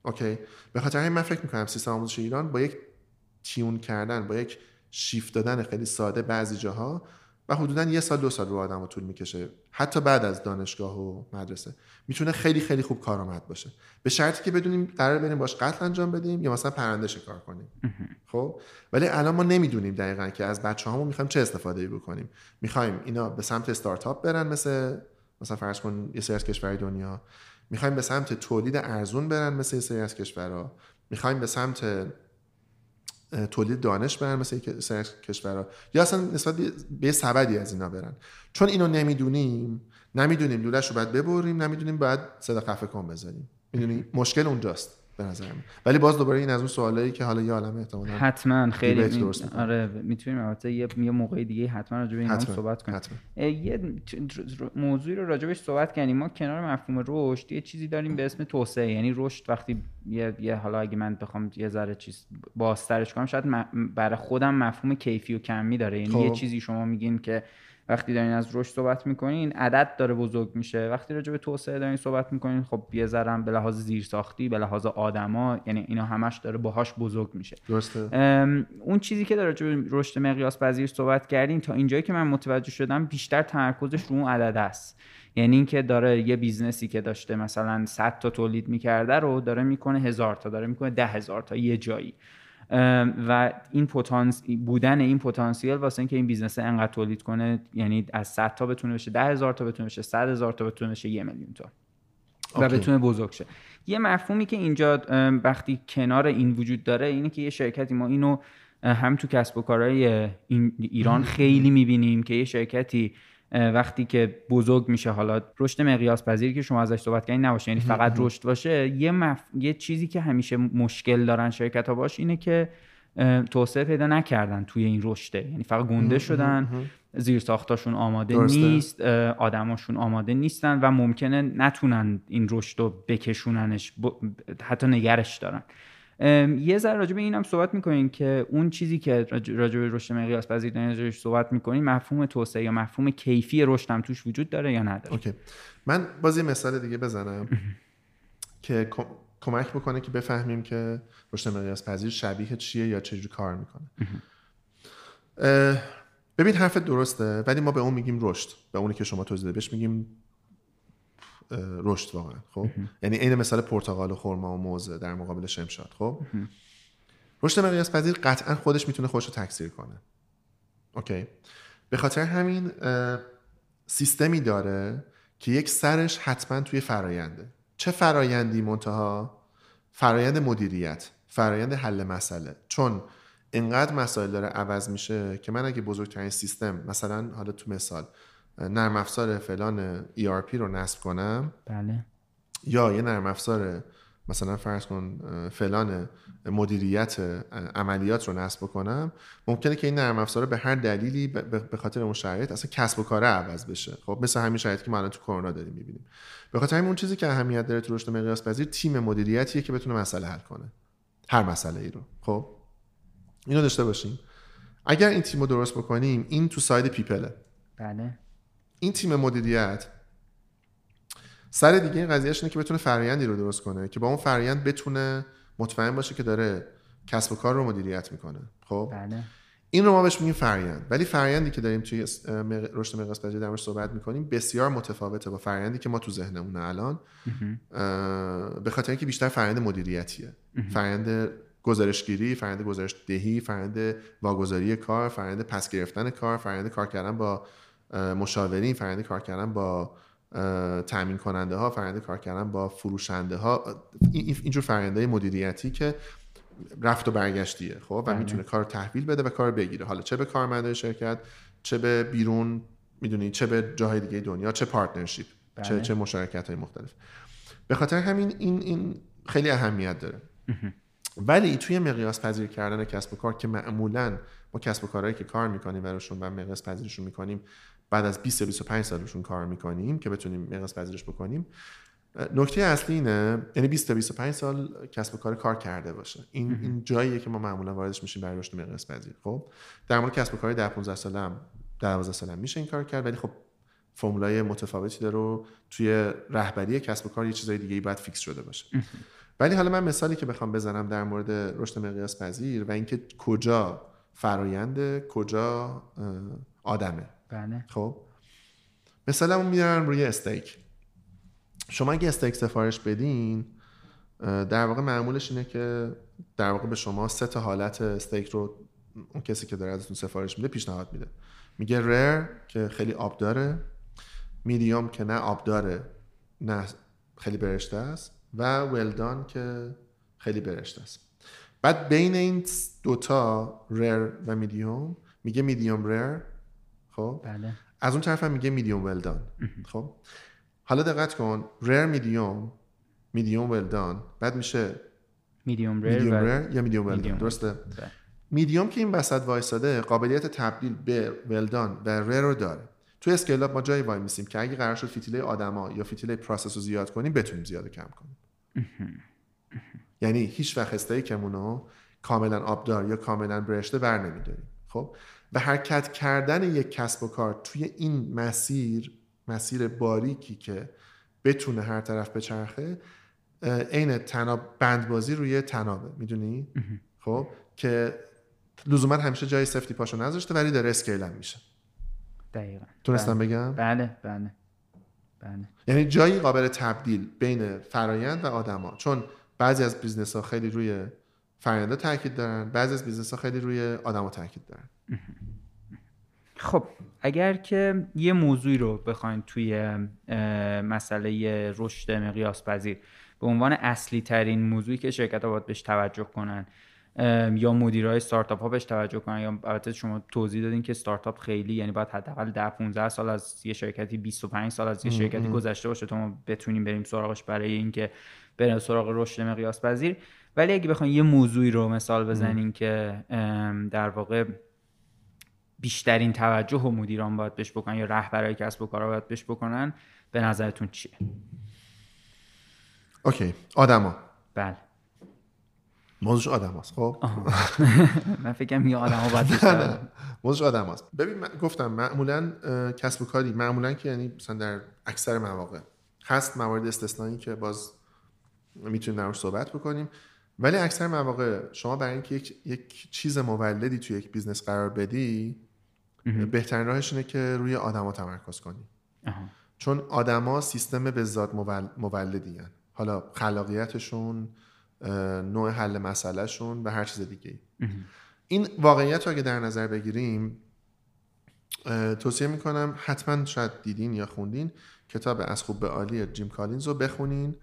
اوکی، به خاطر همین من فکر میکنم سیستم آموزش ایران با یک تیون کردن، با یک شیفت دادن خیلی ساده بعضی جاها و حدوداً 1 سال 2 سال رو آدمو طول میکشه حتی بعد از دانشگاه و مدرسه، میتونه خیلی خیلی خوب کارآمد باشه، به شرطی که بدونیم قرار بریم باش قتل انجام بدیم یا مثلا پرنده شکار کنیم. خب ولی الان ما نمیدونیم دقیقاً که از بچه‌هامون می‌خوایم چه استفاده‌ای بکنیم. می‌خوایم اینا به سمت استارتاپ برن، مثلا فرض کن یه سری از کشورهای دنیا، می‌خوایم به سمت تولید ارزون برن مثل یه سری از کشورها، می‌خوایم به سمت تولید دانش برن مثل کشورها، یا اصلا نسبت به سبدی از اینا برن. چون اینو نمیدونیم لوله‌ش رو باید ببریم، نمیدونیم باید صدا خفه کن بذاریم. میدونی مشکل اونجاست به نظر من. ولی باز دوباره این از اون سوالایی که حالا یه عالمه احتمالاً حتما خیلی آره میتونیم البته یه موقع دیگه حتما راجع به اینا صحبت کنیم. یه موضوعی رو راجع بهش صحبت کنیم. ما کنار مفهوم رشد یه چیزی داریم به اسم توسعه. یعنی رشد وقتی یه حالا اگه من بخوام یه ذره چیز بازترش کنم، شاید برای خودم مفهوم کیفی و کمی داره. یعنی یه چیزی شما میگین که وقتی دارین از رشد صحبت میکنین این عدد داره بزرگ میشه، وقتی راجع به توسعه دارین صحبت میکنین خب یه ذره به لحاظ زیرساختی، به لحاظ آدما، یعنی اینا همش داره باهاش بزرگ میشه. درسته. اون چیزی که راجع به رشد مقیاس پذیر صحبت کردین تا اینجایی که من متوجه شدم بیشتر تمرکزش رو اون عدد است، یعنی اینکه داره یه بیزنسی که داشته مثلا 100 تا تولید میکرده رو داره میکنه 1000 تا، داره میکنه 10000 تا یه جایی، و این بودن این پتانسیل واسه اینکه این بیزنس انقدر تولید کنه، یعنی از 100 تا بتونه بشه 10000 تا، بتونه بشه 100000 تا، بتونه بشه 1,000,000 تا و بتونه بزرگ شه. یه مفهومی که اینجا وقتی کنار این وجود داره اینه که یه شرکتی، ما اینو هم تو کسب و کارهای ایران خیلی میبینیم که یه شرکتی وقتی که بزرگ میشه، حالا رشد مقیاس پذیری که شما ازش صحبت کردین نباشه، یعنی فقط رشد باشه، یه چیزی که همیشه مشکل دارن شرکت‌ها باش اینه که توسعه پیدا نکردن توی این رشد، یعنی فقط گنده شدن، زیرساختاشون آماده نیست، آدماشون آماده نیستن و ممکنه نتونن این رشد رو بکشوننش، حتی نگرش دارن. یه ذره راجع به اینم صحبت می‌کنین که اون چیزی که راجع به رشد مقیاس پذیر دارین صحبت می‌کنین مفهوم توسعه یا مفهوم کیفی رشد هم توش وجود داره یا نداره؟ اوکی. من باز یه مثال دیگه بزنم که کمک بکنه که بفهمیم که رشد مقیاس پذیر شبیه چیه یا چجوری کار می‌کنه. ببین حرف درسته، ولی ما به اون میگیم رشد، به اونی که شما توضیح دادیش میگیم رشد واقعا. خب یعنی عین مثال پرتقال و خرما و موز در مقابل شمشاد. خب رشد مقیاس پذیر قطعا خودش میتونه خودش رو تکثیر کنه، اوکی؟ به خاطر همین سیستمی داره که یک سرش حتما توی فراینده، چه فرایندی منتها، فرایند مدیریت، فرایند حل مسئله، چون اینقدر مسائل داره عوض میشه که من اگه بزرگترین سیستم، مثلا حالا تو مثال نرم افزار فلان ERP رو نصب کنم، بله، یا یه نرم افزار مثلا فرض کن فلان مدیریت عملیات رو نصب کنم، ممکنه که این نرم افزار به هر دلیلی به خاطر اون شرایط اصلا کسب و کاره عوض بشه. خب مثل همین شرایطی که ما الان تو کرونا داریم می‌بینیم. به خاطر همین اون چیزی که اهمیت داره تو رشد مقیاس پذیر تیم مدیریتیه که بتونه مسئله حل کنه، هر مسئله‌ای رو. خب اینو داشته باشیم. اگر این تیمو درست بکنیم، این تو ساید پیپله. بله. این تیم مدیریت سر دیگه قضیهش اینه که بتونه فرآیندی رو درست کنه که با اون فرآیند بتونه مطمئن باشه که داره کسب و کار رو مدیریت میکنه. خب بله. این رو ما بهش میگیم فرآیند، ولی فرآیندی که داریم توی رشد مقیاس پذیر در موردش صحبت میکنیم بسیار متفاوته با فرآیندی که ما تو ذهنمون الان، به خاطر اینکه بیشتر فرآیند مدیریتیه، فرآیند گزارشگیری، فرآیند گزارش دهی، فرآیند واگذاری کار، فرآیند پس گرفتن کار، فرآیند کار کردن با مشاورین، فرآیند کار کردن با تامین کننده ها، فرآیند کار کردن با فروشنده ها، اینجور فرآیندهای مدیریتی که رفت و برگشتیه. خب و میتونه کار تحویل بده و کار بگیره، حالا چه به کارمندای شرکت، چه به بیرون، میدونی، چه به جاهای دیگه دنیا، چه پارتنرشیپ، چه مشارکت های مختلف. به خاطر همین این خیلی اهمیت داره. ولی توی مقیاس پذیر کردن کسب و کار که معمولا با کسب و کارهایی که کار میکنیم براشون و مقیاس پذیرشون میکنیم بعد از 20 تا 25 سالشون کار میکنیم که بتونیم مقیاس پذیرش بکنیم، نکته اصلی اینه، یعنی 20 تا 25 سال کسب و کار کرده باشه. این جاییه که ما معمولا واردش میشیم برای رشد مقیاس پذیر. خب در مورد کسب و کار 10 15 ساله هم 12 ساله میشه این کار کرد، ولی خب فرمولای متفاوتی داره و توی رهبری کسب و کار یه چیزای دیگه‌ای باید فیکس شده باشه. ولی حالا من مثالی که بخوام بزنم در مورد رشد مقیاس پذیر و اینکه کجا فراینده، کجا آدمه. بله. خب مثلا میذارن روی استیک. شما اگه استیک سفارش بدین، در واقع معمولش اینه که در واقع به شما سه تا حالت استیک رو اون کسی که داره ازتون سفارش میده پیشنهاد میده. میگه ریر که خیلی آب داره، میدیوم که نه آب داره نه خیلی برشته است، و well done که خیلی برشته است. بعد بین این دوتا ریر و میدیوم میگه میدیوم ریر. خب بله. از اون طرف هم میگه میدیوم well done. خب حالا دقت کن، ریر میدیوم، میدیوم well done، بعد میشه میدیوم ریر یا میدیوم well done. درسته. میدیوم که این وسط وایساده قابلیت تبدیل به well done و ریر رو داره. تو اسکیل اپ ما جایی وای میسیم که اگه قرار شد فتیله آدما یا فتیله پروسس رو زیاد کنیم، بتونیم زیاد و کم کنیم. یعنی هیچ وقت استیکمون رو کاملا آبدار یا کاملا برشته برنمی‌داریم. خب و حرکت کردن یک کسب و کار توی این مسیر باریکی که بتونه هر طرف بچرخه عین تناب بندبازی روی تنابه، میدونی؟ خب که لزوما همیشه جای سفتی پاشو نذاشته ولی داره اسکیل هم میشه. دقیقاً تونستم بگم؟ بله. یعنی جایی قابل تبدیل بین فرایند و آدما، چون بعضی از بیزنس ها خیلی روی فرآیند تاکید دارن، بعضی از بیزنس ها خیلی روی آدما تاکید دارن. خب اگر که یه موضوعی رو بخواید توی مسئله رشد مقیاس پذیر به عنوان اصلی ترین موضوعی که شرکت‌ها باید بهش توجه کنن یا مدیرای استارتاپ ها بهش توجه کنن، یا البته شما توضیح دادین که استارتاپ خیلی یعنی باید حداقل 10 15 سال از یه شرکتی 25 سال از یه شرکتی گذشته باشه تا ما بتونیم بریم سراغش برای اینکه بریم سراغ رشد مقیاس پذیر. ولی اگه بخواید یه موضوعی رو مثال بزنین که در واقع بیشترین توجه و مدیران باید بهش بکنن یا رهبرای کسب و کارا باید بهش بکنن، به نظرتون چیه؟ اوکی، آدما. بله. موضوعش آدماست. خب من فکر کنم یه آدما باید بشه. موضوعش آدماست. ببین من گفتم معمولاً کسب و کاری معمولاً که یعنی مثلا در اکثر مواقع هست موارد استثنایی که باز میتونیم در موردش صحبت بکنیم، ولی اکثر مواقع شما برای اینکه یک چیز مولدی توی یک بیزنس قرار بدی بهترین راهش اینه که روی آدما تمرکز کنی. چون آدما سیستم به ذات مولدی هن. حالا خلاقیتشون، نوع حل مسئلهشون و هر چیز دیگه. این واقعیت رو اگه در نظر بگیریم، توصیه میکنم حتما شاید دیدین یا خوندین کتاب از خوب به عالی جیم کالینز رو بخونین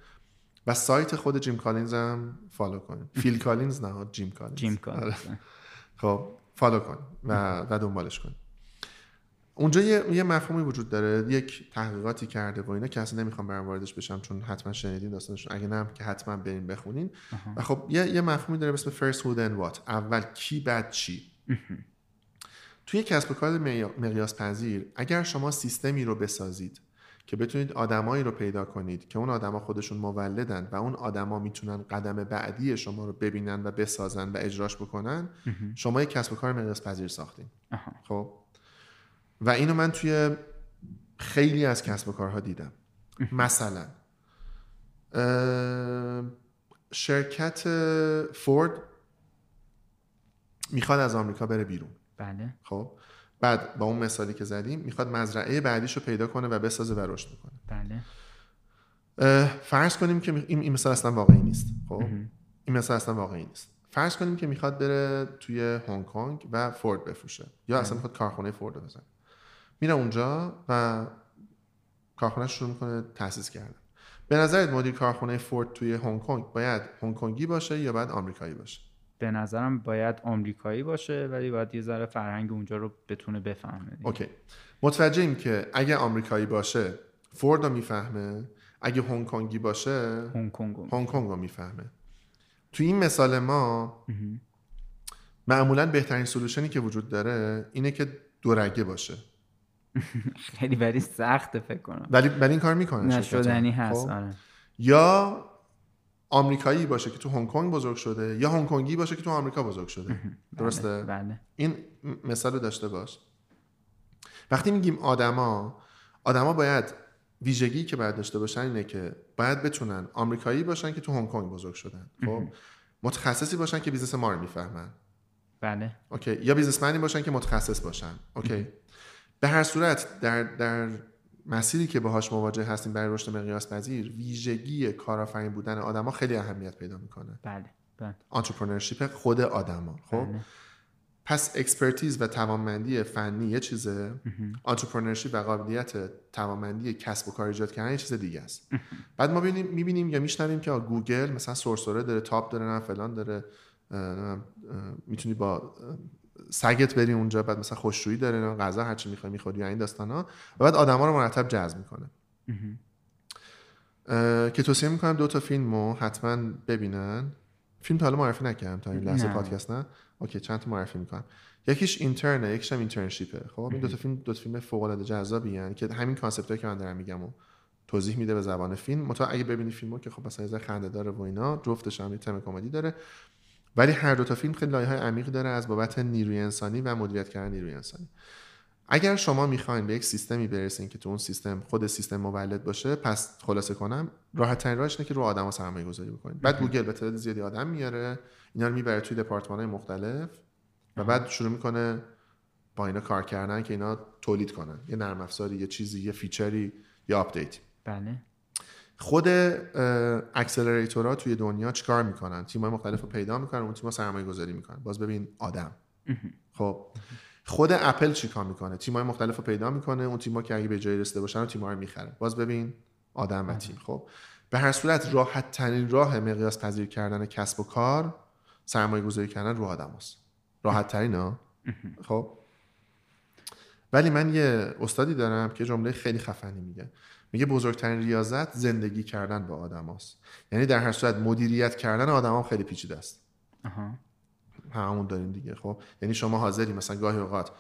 و سایت خود جیم کالینز هم فالو کنین. فیل کالینز نه، جیم کالینز. خب فالو کن و دنبالش کن. اونجا یه مفهومی وجود داره، یک تحقیقاتی کرده و اینا که اصلا نمیخوام برام واردش بشم چون حتما شنیدین داستانشون، اگه نه هم که حتما بریم بخونین. و خب یه مفهومی داره به اسم first who then what، اول کی بعد چی. توی کسب و کار مقیاس پذیر اگر شما سیستمی رو بسازید که بتونید آدمایی رو پیدا کنید که اون آدما خودشون مولدن و اون آدما میتونن قدم بعدی شما رو ببینن و بسازن و اجراش بکنن، شما یک کسب و کار مقیاس پذیر ساختین. خب و اینو من توی خیلی از کسب و کارها دیدم. مثلا شرکت فورد میخواد از آمریکا بره بیرون. بله. خب بعد با اون مثالی که زدیم میخواد مزرعه بعدیشو پیدا کنه و بسازه و رشد کنه. بله. فرض کنیم که این مثال اصلا واقعی نیست. خب فرض کنیم که میخواد بره توی هنگ کنگ و فورد بفروشه یا اصلا میخواد کارخونه فورد رو بزنه. میره اونجا و کارخونه شروع میکنه تأسیس کردن. به نظرت مدیر کارخونه فورد توی هنگ کنگ باید هنگ کنگی باشه یا باید آمریکایی باشه؟ به نظرم باید آمریکایی باشه، ولی باید یه ذره فرهنگ اونجا رو بتونه بفهمه. اوکی. متوجهیم که اگه آمریکایی باشه فورد رو میفهمه، اگه هنگ کنگی باشه هنگ کنگ رو میفهمه. تو این مثال ما معمولاً بهترین سولوشنی که وجود داره اینه که دورگه باشه. خیلی برای سخته فکر کنم، ولی برای این کار میکنه، نشدنی هست. یا آمریکایی باشه که تو هنگ کنگ بزرگ شده یا هنگ کنگی باشه که تو آمریکا بزرگ شده. درسته؟ بله. این مثال رو داشته باش. وقتی میگیم آدما باید ویژگی که باید داشته باشن اینه که باید بتونن آمریکایی باشن که تو هنگ کنگ بزرگ شدن. خب متخصصی باشن که بیزنس ما رو میفهمن. بله. اوکی. یا بیزنسمنی باشن که متخصص باشن. اوکی. به هر صورت در مسیری که باهاش مواجه هستیم برای رشد مقیاس پذیر، ویژگی کارآفرین بودن آدما خیلی اهمیت پیدا میکنه. بله. انترپرنورشیپ خود آدما. خب بله. پس اکسپرتیز و توانمندی فنی یه چیزه، انترپرنورشیپ و قابلیت توانمندی کسب و کار ایجاد کردن یه چیز دیگه است. بعد ما می‌بینیم یا می‌شنویم که گوگل مثلا سورسوره داره، تاپ داره، نه فلان داره، میتونی با سگت بری اونجا، بعد مثلا خوشرویی داره، نه غذا هر چی می‌خوای می‌خوری، این داستانا. و بعد آدما رو مرتب جذب می‌کنه. که توصیه می‌کنم 2 تا فیلمو حتما ببینن. فیلم تا حالا معرفی نکردم تا این لحظه پادکست، نه. اوکی، چند تا معرفی میکنم. یکیش اینترنه، یکیش هم اینترنشیپه. خب این دو تا فیلم فوق العاده جذابی ان که همین کانسپتایی که من دارم میگم و توضیح میده به زبان فیلم. اگه ببینی فیلمو که خب مثلا یه ذره خنده داره و اینا، جفتش هم یه تم کمدی داره. ولی هر دو تا فیلم خیلی لایه‌های عمیقی داره از بابت نیروی انسانی و مدیریت کردن نیروی انسانی. اگر شما میخواین به یک سیستمی برسین که تو اون سیستم خود سیستم مولد باشه، پس خلاصه کنم راحت‌ترین راهش اینه که رو آدم‌ها سرمایه‌گذاری بکنید. بعد گوگل به تعداد زیادی آدم میاره، اینا رو میبره توی دپارتمان‌های مختلف و بعد شروع میکنه با اینا کار کردن که اینا تولید کنن، یه نرم افزاری، یه چیزی، یه فیچری، یه آپدیت. بله. خود اکسلراتورها توی دنیا چیکار میکنن؟ تیم‌های مختلفو پیدا میکنن، اون تیم‌ها سرمایه‌گذاری میکنن. باز ببین آدم. خب خود اپل چیکار میکنه؟ تیم‌های مختلفو پیدا میکنه، اون تیم‌ها که اگه به جایی رسیده باشن تیم‌ها رو میخره. باز ببین آدم و تیم. خب به هر صورت راحت ترین راه مقیاس پذیر کردن کسب و کار سرمایه‌گذاری کردن رو آدماست. راحت ترینا. خب ولی من یه استادی دارم که جمله خیلی خفنی میگه بزرگترین ریاضت زندگی کردن با آدماست. یعنی در هر صورت مدیریت کردن آدما خیلی پیچیده است. همون داریم دیگه. خب یعنی شما حاضری مثلا گاهی اوقات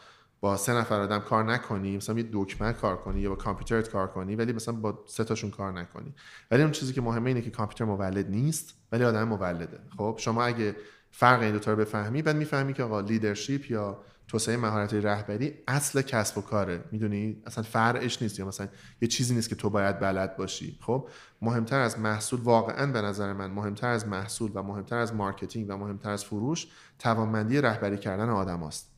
با 3 نفر آدم کار نکنی، مثلا یه دکمه کار کنی یا با کامپیوترت کار کنی، ولی مثلا با 3 تاشون کار نکنی. ولی اون چیزی که مهمه اینه که کامپیوتر مولد نیست ولی آدم مولده. خب شما اگه فرق این دو تا رو بفهمی، بعد میفهمی که آقا لیدرشپ یا توسعه مهارت‌های رهبری اصل کسب و کاره، میدونی اصلا فرعش نیست یا مثلا یه چیزی نیست که تو باید بلد باشی. خب مهمتر از محصول، واقعا به نظر من مهمتر از محصول و مهمتر از مارکتینگ و مهمتر از فروش، توانمندی رهبری کردن آدماست،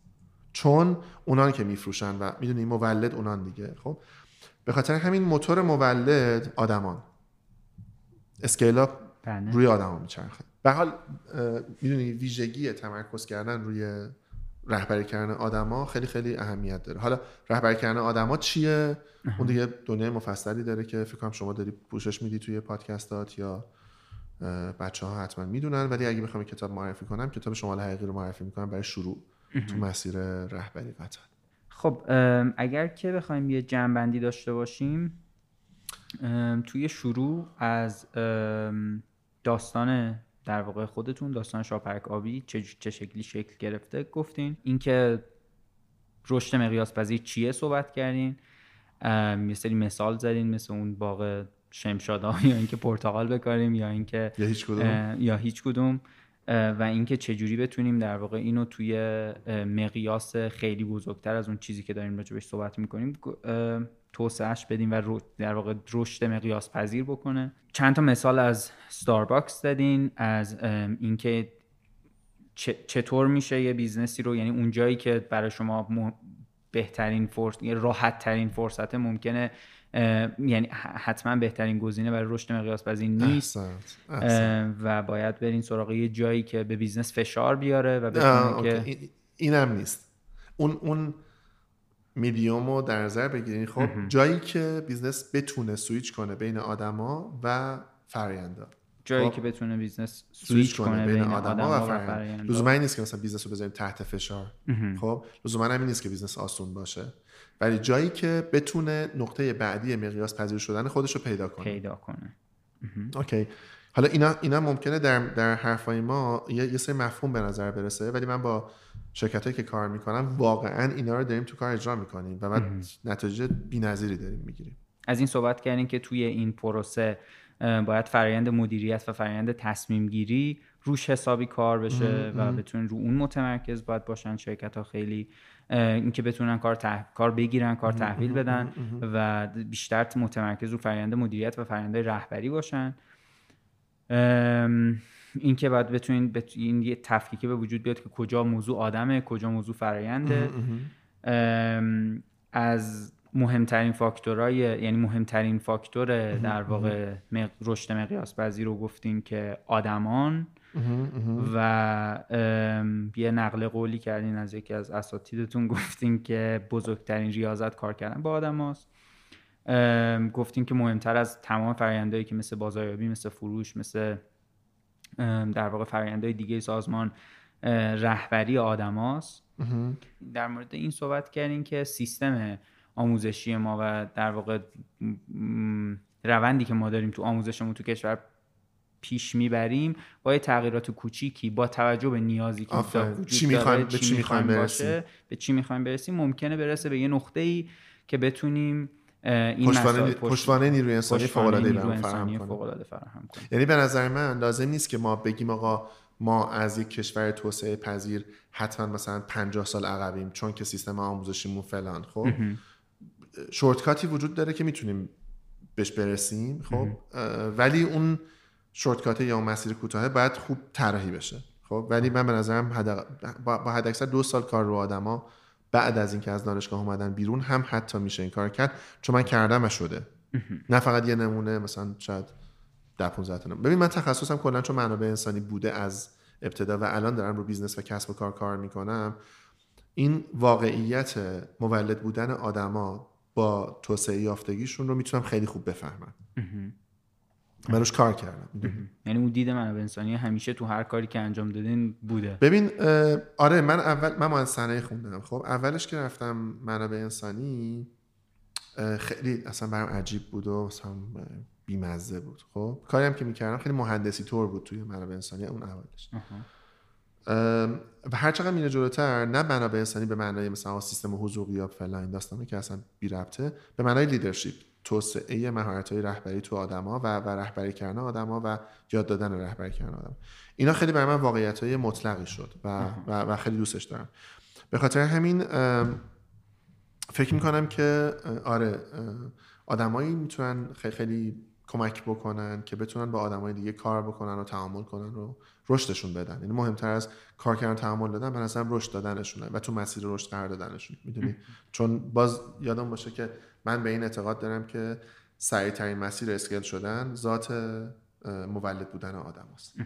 چون اونان که میفروشن و میدونی مولد اونان دیگه. خب به خاطر همین موتور مولد آدمان، اسکیل اپ روی آدما میچرخه. به حال میدونی ویژگی تمرکز کردن روی رهبری کردن آدما خیلی خیلی اهمیت داره. حالا رهبری کردن آدما چیه؟ اون دیگه دنیای مفصلی داره که فکر کنم شما داری پوشش میدی توی پادکستات یا بچه‌ها حتما میدونن، ولی اگه بخوام کتاب معرفی کنم، کتاب شمال حقیقی رو معرفی میکنم برای شروع تو مسیر رهبری قطر. خب اگر که بخوایم یه جمع‌بندی داشته باشیم، توی شروع از داستان در واقع خودتون، داستان شاپرک آبی چه شکلی شکل گرفته گفتین، اینکه رشد مقیاس پذیر چیه صحبت کردین، یه سری مثال زدین مثل اون باغ شمشادا یا اینکه پرتقال بکاریم یا اینکه یا هیچ کدوم و اینکه چجوری بتونیم در واقع اینو توی مقیاس خیلی بزرگتر از اون چیزی که داریم راجع بهش صحبت می‌کنیم توسعهش بدیم و در واقع رشد مقیاس پذیر بکنه. چند تا مثال از استارباکس دادین، از اینکه چطور میشه یه بیزنسی رو، یعنی اون جایی که برای شما بهترین فرصت، راحت ترین فرصت ممکنه، یعنی حتما بهترین گزینه برای رشد مقیاس پذیر نیست. احسنت. و باید برین سراغ یه جایی که به بیزنس فشار بیاره و بتونه که اینم نیست. اون میدیومو در نظر بگیرین. خب جایی که بیزنس بتونه سویچ کنه بین آدما و فرآیندها، جایی که بتونه بیزنس سویچ کنه بین آدما و فرآیندها. لزوما این نیست که مثلا بیزنس رو بذاریم تحت فشار. خب لزوما همین نیست که بیزنس آسون باشه، ولی جایی که بتونه نقطه بعدی مقیاس پذیر شدن خودش رو پیدا کنه. اوکی. حالا اینا ممکنه در حرفای ما یه سری مفهوم به نظر برسه، ولی من با شرکتایی که کار میکنم واقعا اینا رو داریم تو کار اجرا میکنیم و بعد نتیجه بی‌نظیری داریم میگیریم. از این صحبت کردیم که توی این پروسه باید فرآیند مدیریت و فرآیند تصمیم گیری روش حسابی کار بشه و بتونن رو اون متمرکز باید باشن شرکت‌ها، خیلی اینکه بتونن کار بگیرن، کار تحویل بدن و بیشتر متمرکز رو فرآیند مدیریت و فرآیند رهبری باشن. این که بعد بتونین این یه تفکیک به وجود بیاد که کجا موضوع آدمه، کجا موضوع فراینده. از مهمترین فاکتور در واقع رشد مقیاس پذیر رو گفتین که آدمان، و یه نقل قولی کردین از یکی از اساتیدتون، گفتین که بزرگترین ریاضت کار کردن با آدم هاست. گفتین که مهمتر از تمام فرآیندهایی که مثل بازاریابی، مثل فروش، مثل در واقع فرآیندهای دیگه سازمان، رهبری آدماست. در مورد این صحبت کردین که سیستم آموزشی ما و در واقع روندی که ما داریم تو آموزشمون تو کشور پیش میبریم با تغییرات کوچیکی با توجه به نیازی که وجود داره، به چی میخوایم برسیم ممکنه برسه به یه نقطه‌ای که بتونیم این پشتوانه نیروی انسانی فوق‌العاده فراهم کنه. یعنی به نظر من لازم نیست که ما بگیم آقا ما از یک کشور توسعه پذیر حتما مثلا 50 سال عقبیم چون که سیستم آموزشیمون فلان. خب شورتکاتی وجود داره که میتونیم بهش برسیم، خب ولی اون شورتکات یا مسیر کوتاه باید خوب طراحی بشه. خب ولی من به نظرم با حد اکثر 2 سال کار رو آدما بعد از اینکه از دانشگاه اومدن بیرون هم حتی میشه این کار کرد، چون من کردم شده. نه فقط یه نمونه، مثلا شاید 10-15 تا نمونه. ببین من تخصصم کلا چون منابع انسانی بوده از ابتدا و الان دارم رو بیزنس و کسب و کار میکنم، این واقعیت مولد بودن آدما با توسعه یافتگیشون رو میتونم خیلی خوب بفهمم. من روش کار کردم. یعنی اون دید منابع انسانی همیشه تو هر کاری که انجام دادین بوده. ببین آره، من مهندسی صنایع خوندم. خب اولش که رفتم منابع انسانی خیلی اصلا برام عجیب بود و اصلا بیمزه بود. خب کاری هم که میکردم خیلی مهندسی طور بود توی منابع انسانی اون اولش. و هر چقدر میره جلوتر، نه منابع انسانی به معنای مثلا سیستم حقوقی یا فلان داستانی که اصلا بی ربطه، به معنای لیدرشپ، توسعه مهارت‌های رهبری تو آدم‌ها و رهبری کردن آدم‌ها و یاد دادن رهبری کردن آدم. اینا خیلی برای من واقعیت‌های مطلقی شد و خیلی دوستش دارم. به خاطر همین فکر می‌کنم که آره آدمایی میتونن خیلی خیلی کمک بکنن که بتونن با آدمای دیگه کار بکنن و تعامل کنن و رشدشون بدن. یعنی مهمتر از کار کردن تعامل دادن، به نظرم رشد دادنشونه و تو مسیر رشد قرار دادنشون. میدونی چون باز یادم باشه که من به این اعتقاد دارم که سریع‌ترین مسیر اسکیل شدن ذات مولد بودن آدم است.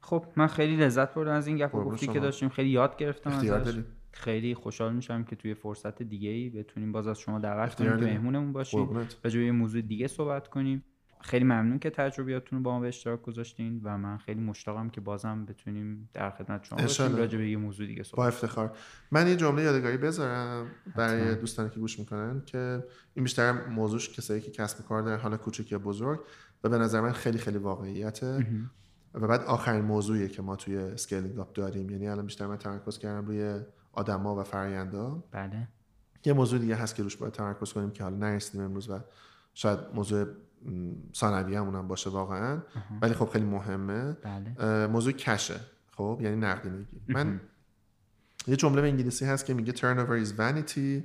خب من خیلی لذت بردم از این گپ و گفتی که داشتیم، خیلی یاد گرفتم ازش. خیلی خوشحال میشم که توی فرصت دیگه‌ای بتونیم باز از شما دعوت کنیم که مهمونمون باشید و جوی موضوع دیگه صحبت کنیم. خیلی ممنون که تجربیاتتون رو با ما به اشتراک گذاشتین و من خیلی مشتاقم که بازم بتونیم در خدمت شما باشیم راجع به یه موضوع دیگه صحبت. با افتخار. من یه جمله یادگاری بذارم برای دوستانی که گوش میکنن که این بیشتر موضوعش کسایی که کسب کار دارن، حالا کوچیک یا بزرگ، و به نظر من خیلی خیلی واقعیته و بعد آخرین موضوعیه که ما توی اسکیلینگ اپ داریم. یعنی الان بیشتر من تمرکز کردم روی آدما و فرآیندها. بله. یه موضوع دیگه هست که روش باید تمرکز کنیم که حالا نرسیدیم امروز و شاید موضوع ثانویه همونم باشه واقعا، ولی خب خیلی مهمه. بله. موضوع کشه، خب یعنی نقدینگی. من یه جمله به انگلیسی هست که میگه turnover is vanity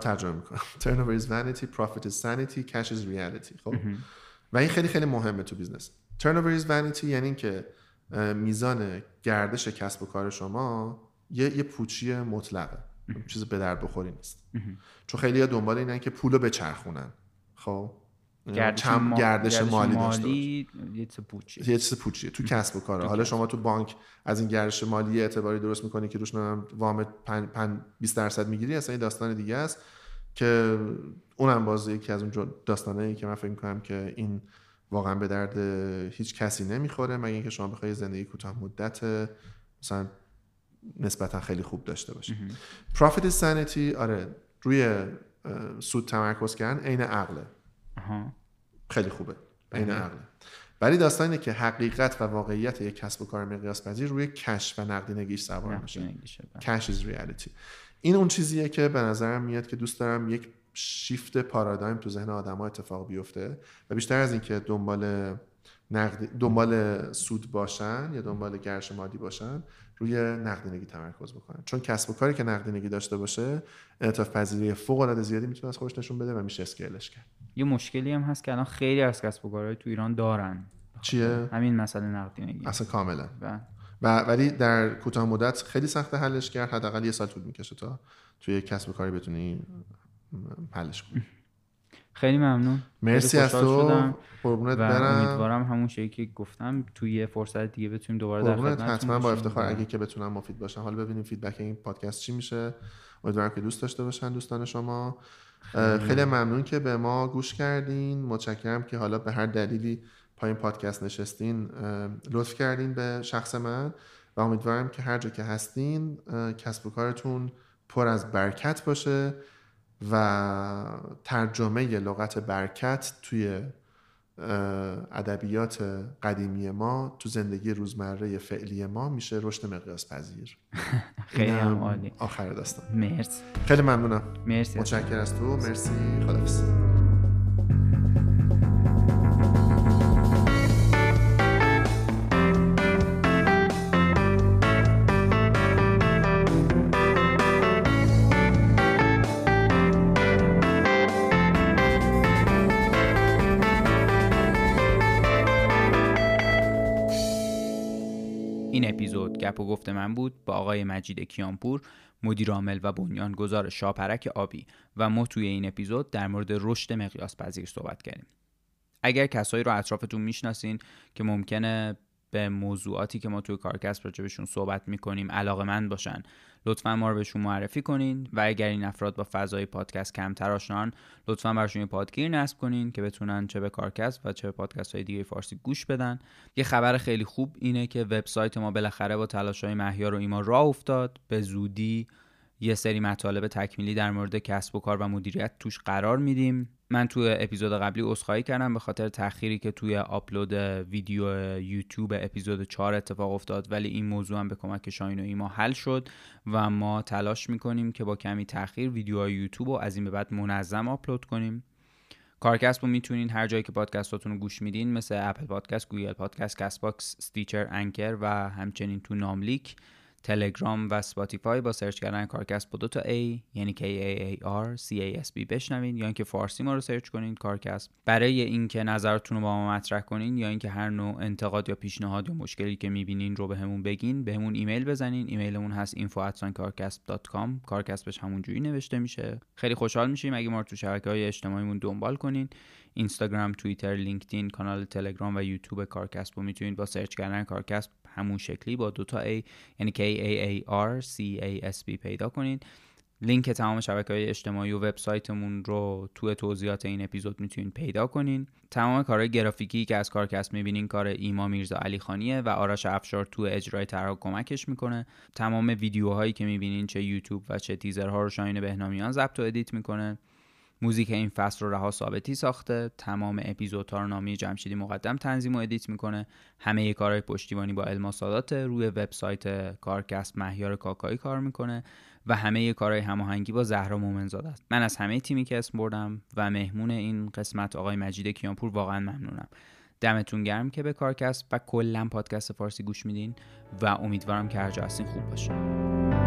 ترجمه میکنم turnover is vanity, profit is sanity, cash is reality. خب و این خیلی خیلی مهمه تو بیزنس. turnover is vanity یعنی این که میزان گردش کسب و کار شما یه پوچی مطلقه، چیز به درد بخوری نیست. چون خیلی‌ها دنبال اینن که پولو بچرخونن. خب گردش مالی داشته باشه. یه چیز پوچیه تو کسب و کار. حالا شما تو بانک از این گردش مالی اعتباری درست می‌کنی که روش وام 20% می‌گیری، اصلا یه داستان دیگه است که اونم باز یکی از اون داستانایی که من فکر می‌کنم که این واقعا به درد هیچ کسی نمی‌خوره مگر اینکه شما بخوای زندگی کوتاه مدت مثلا نسبتا خیلی خوب داشته باشه. profit is sanity آره روی سود تمرکز کردن عین عقله. خیلی خوبه عین عقله، ولی داستان اینه که حقیقت و واقعیت یک کسب و کار مقیاس پذیر روی کش و نقدینگیش سوار میشه. cash is reality. این اون چیزیه که به نظرم میاد که دوست دارم یک شیفت پارادایم تو ذهن آدم‌ها اتفاق بیفته و بیشتر از اینکه دنبال سود باشن یا دنبال گردش مادی باشن، روی نقدینگی تمرکز بکنن. چون کسب و کاری که نقدینگی داشته باشه انعطاف پذیری فوق‌العاده زیادی میتونه از خودش نشون بده و میشه اسکیلش کرد. یه مشکلی هم هست که الان خیلی از کسب و کارهای تو ایران دارن. چیه؟ همین مسئله نقدینگی. اصلا کاملا. ولی در کوتاه مدت خیلی سخت حلش کرد. حداقل 1 سال طول میکشه تا توی کسب و کاری بتونی حلش کنی. خیلی ممنون. مرسی از تو. قربونت برم. امیدوارم همون چیزی که گفتم توی فرصت دیگه بتونیم دوباره در خدمتتون باشیم. حتما با افتخار اگه که بتونم مفید باشم. حالا ببینیم فیدبک این پادکست چی میشه. امیدوارم که دوست داشته باشن دوستان شما. خیلی ممنون که به ما گوش کردین. متشکرم که حالا به هر دلیلی پای این پادکست نشستین. لطف کردین به شخص من و امیدوارم که هر جا که هستین کسب و کارتون پر از برکت باشه و ترجمه لغت برکت توی ادبیات قدیمی ما تو زندگی روزمره فعلی ما میشه رشد مقیاس پذیر. خیلی عالی. آخر داستان. مرسی. خیلی ممنونم. مرسی. متشکرم از تو. مرسی. خداحافظ. این اپیزود گپ و گفت من بود با آقای مجید کیانپور، مدیرعامل و بنیانگذار شاپرک آبی، و ما توی این اپیزود در مورد رشد مقیاس پذیر صحبت کردیم. اگر کسایی رو اطرافتون میشناسین که ممکنه به موضوعاتی که ما توی کارکست راجبشون صحبت میکنیم علاقه‌مند باشن، لطفاً ما رو بهشون معرفی کنین، و اگر این افراد با فضای پادکست کمتر آشنان، لطفاً براشون یه پادگیر نصب کنین که بتونن چه به کارکست و چه به پادکست‌های دیگه فارسی گوش بدن. یه خبر خیلی خوب اینه که وبسایت ما بالاخره با تلاش‌های مهیار و ایما راه افتاد. به زودی یه سری مطالب تکمیلی در مورد کسب و کار و مدیریت توش قرار میدیم. من توی اپیزود قبلی عذرخواهی کردم به خاطر تأخیری که توی آپلود ویدیو یوتیوب اپیزود 4 اتفاق افتاد، ولی این موضوع هم به کمک شاهین و ایما حل شد و ما تلاش میکنیم که با کمی تأخیر ویدیوهای یوتیوب رو از این به بعد منظم آپلود کنیم. کارکست رو میتونین هر جایی که پادکستاتون رو گوش میدین، مثل اپل پادکست، گوگل پادکست، کست باکس، استیچر، انکر و همچنین تو ناملیک، تلگرام و اسپاتیفای با سرچ کردن کارکست با 2 تا A، یعنی KAAR CASB بشنوین، یا اینکه فارسی ما رو سرچ کنین کارکست. برای اینکه نظرتون رو با ما مطرح کنین یا اینکه هر نوع انتقاد یا پیشنهاد یا مشکلی که می‌بینین رو بهمون بگین، بهمون ایمیل بزنین. ایمیلمون هست info@carcast.com، کارکست بهش همونجوری نوشته میشه. خیلی خوشحال میشیم اگه ما رو تو شبکه‌های اجتماعیمون دنبال کنین. اینستاگرام، توییتر، لینکدین، کانال تلگرام و یوتیوب کارکست رو میتونید با سرچ کردن کارکست همون شکلی با 2 تا A، یعنی KAAR CASB پیدا کنید. لینک تمام شبکه‌های اجتماعی و وبسایتمون رو توی توضیحات این اپیزود میتونید پیدا کنین. تمام کارهای گرافیکی که از کارکست میبینین کار ایما میرزا علی خانیه و آرش افشار توی اجرای طرح کمکش میکنه. تمام ویدیوهایی که میبینین، چه یوتیوب و چه تیزرها، رو شاهین بهنامیان ضبط و ادیت میکنه. موزیک این فصل رو رها ثابتی ساخته. تمام اپیزودها رو نامی جمشیدی مقدم تنظیم و ادیت میکنه. همه ی کارهای پشتیبانی با الما سادات، روی وبسایت کارکست مهیار کاکایی کار میکنه و همه ی کارهای هماهنگی با زهرا مومنزاده است. من از همه تیمی که اسم بردم و مهمون این قسمت آقای مجید کیانپور واقعا ممنونم. دمتون گرم که به کارکست و کلا پادکست فارسی گوش میدین و امیدوارم که هر جا هستین خوب باشین.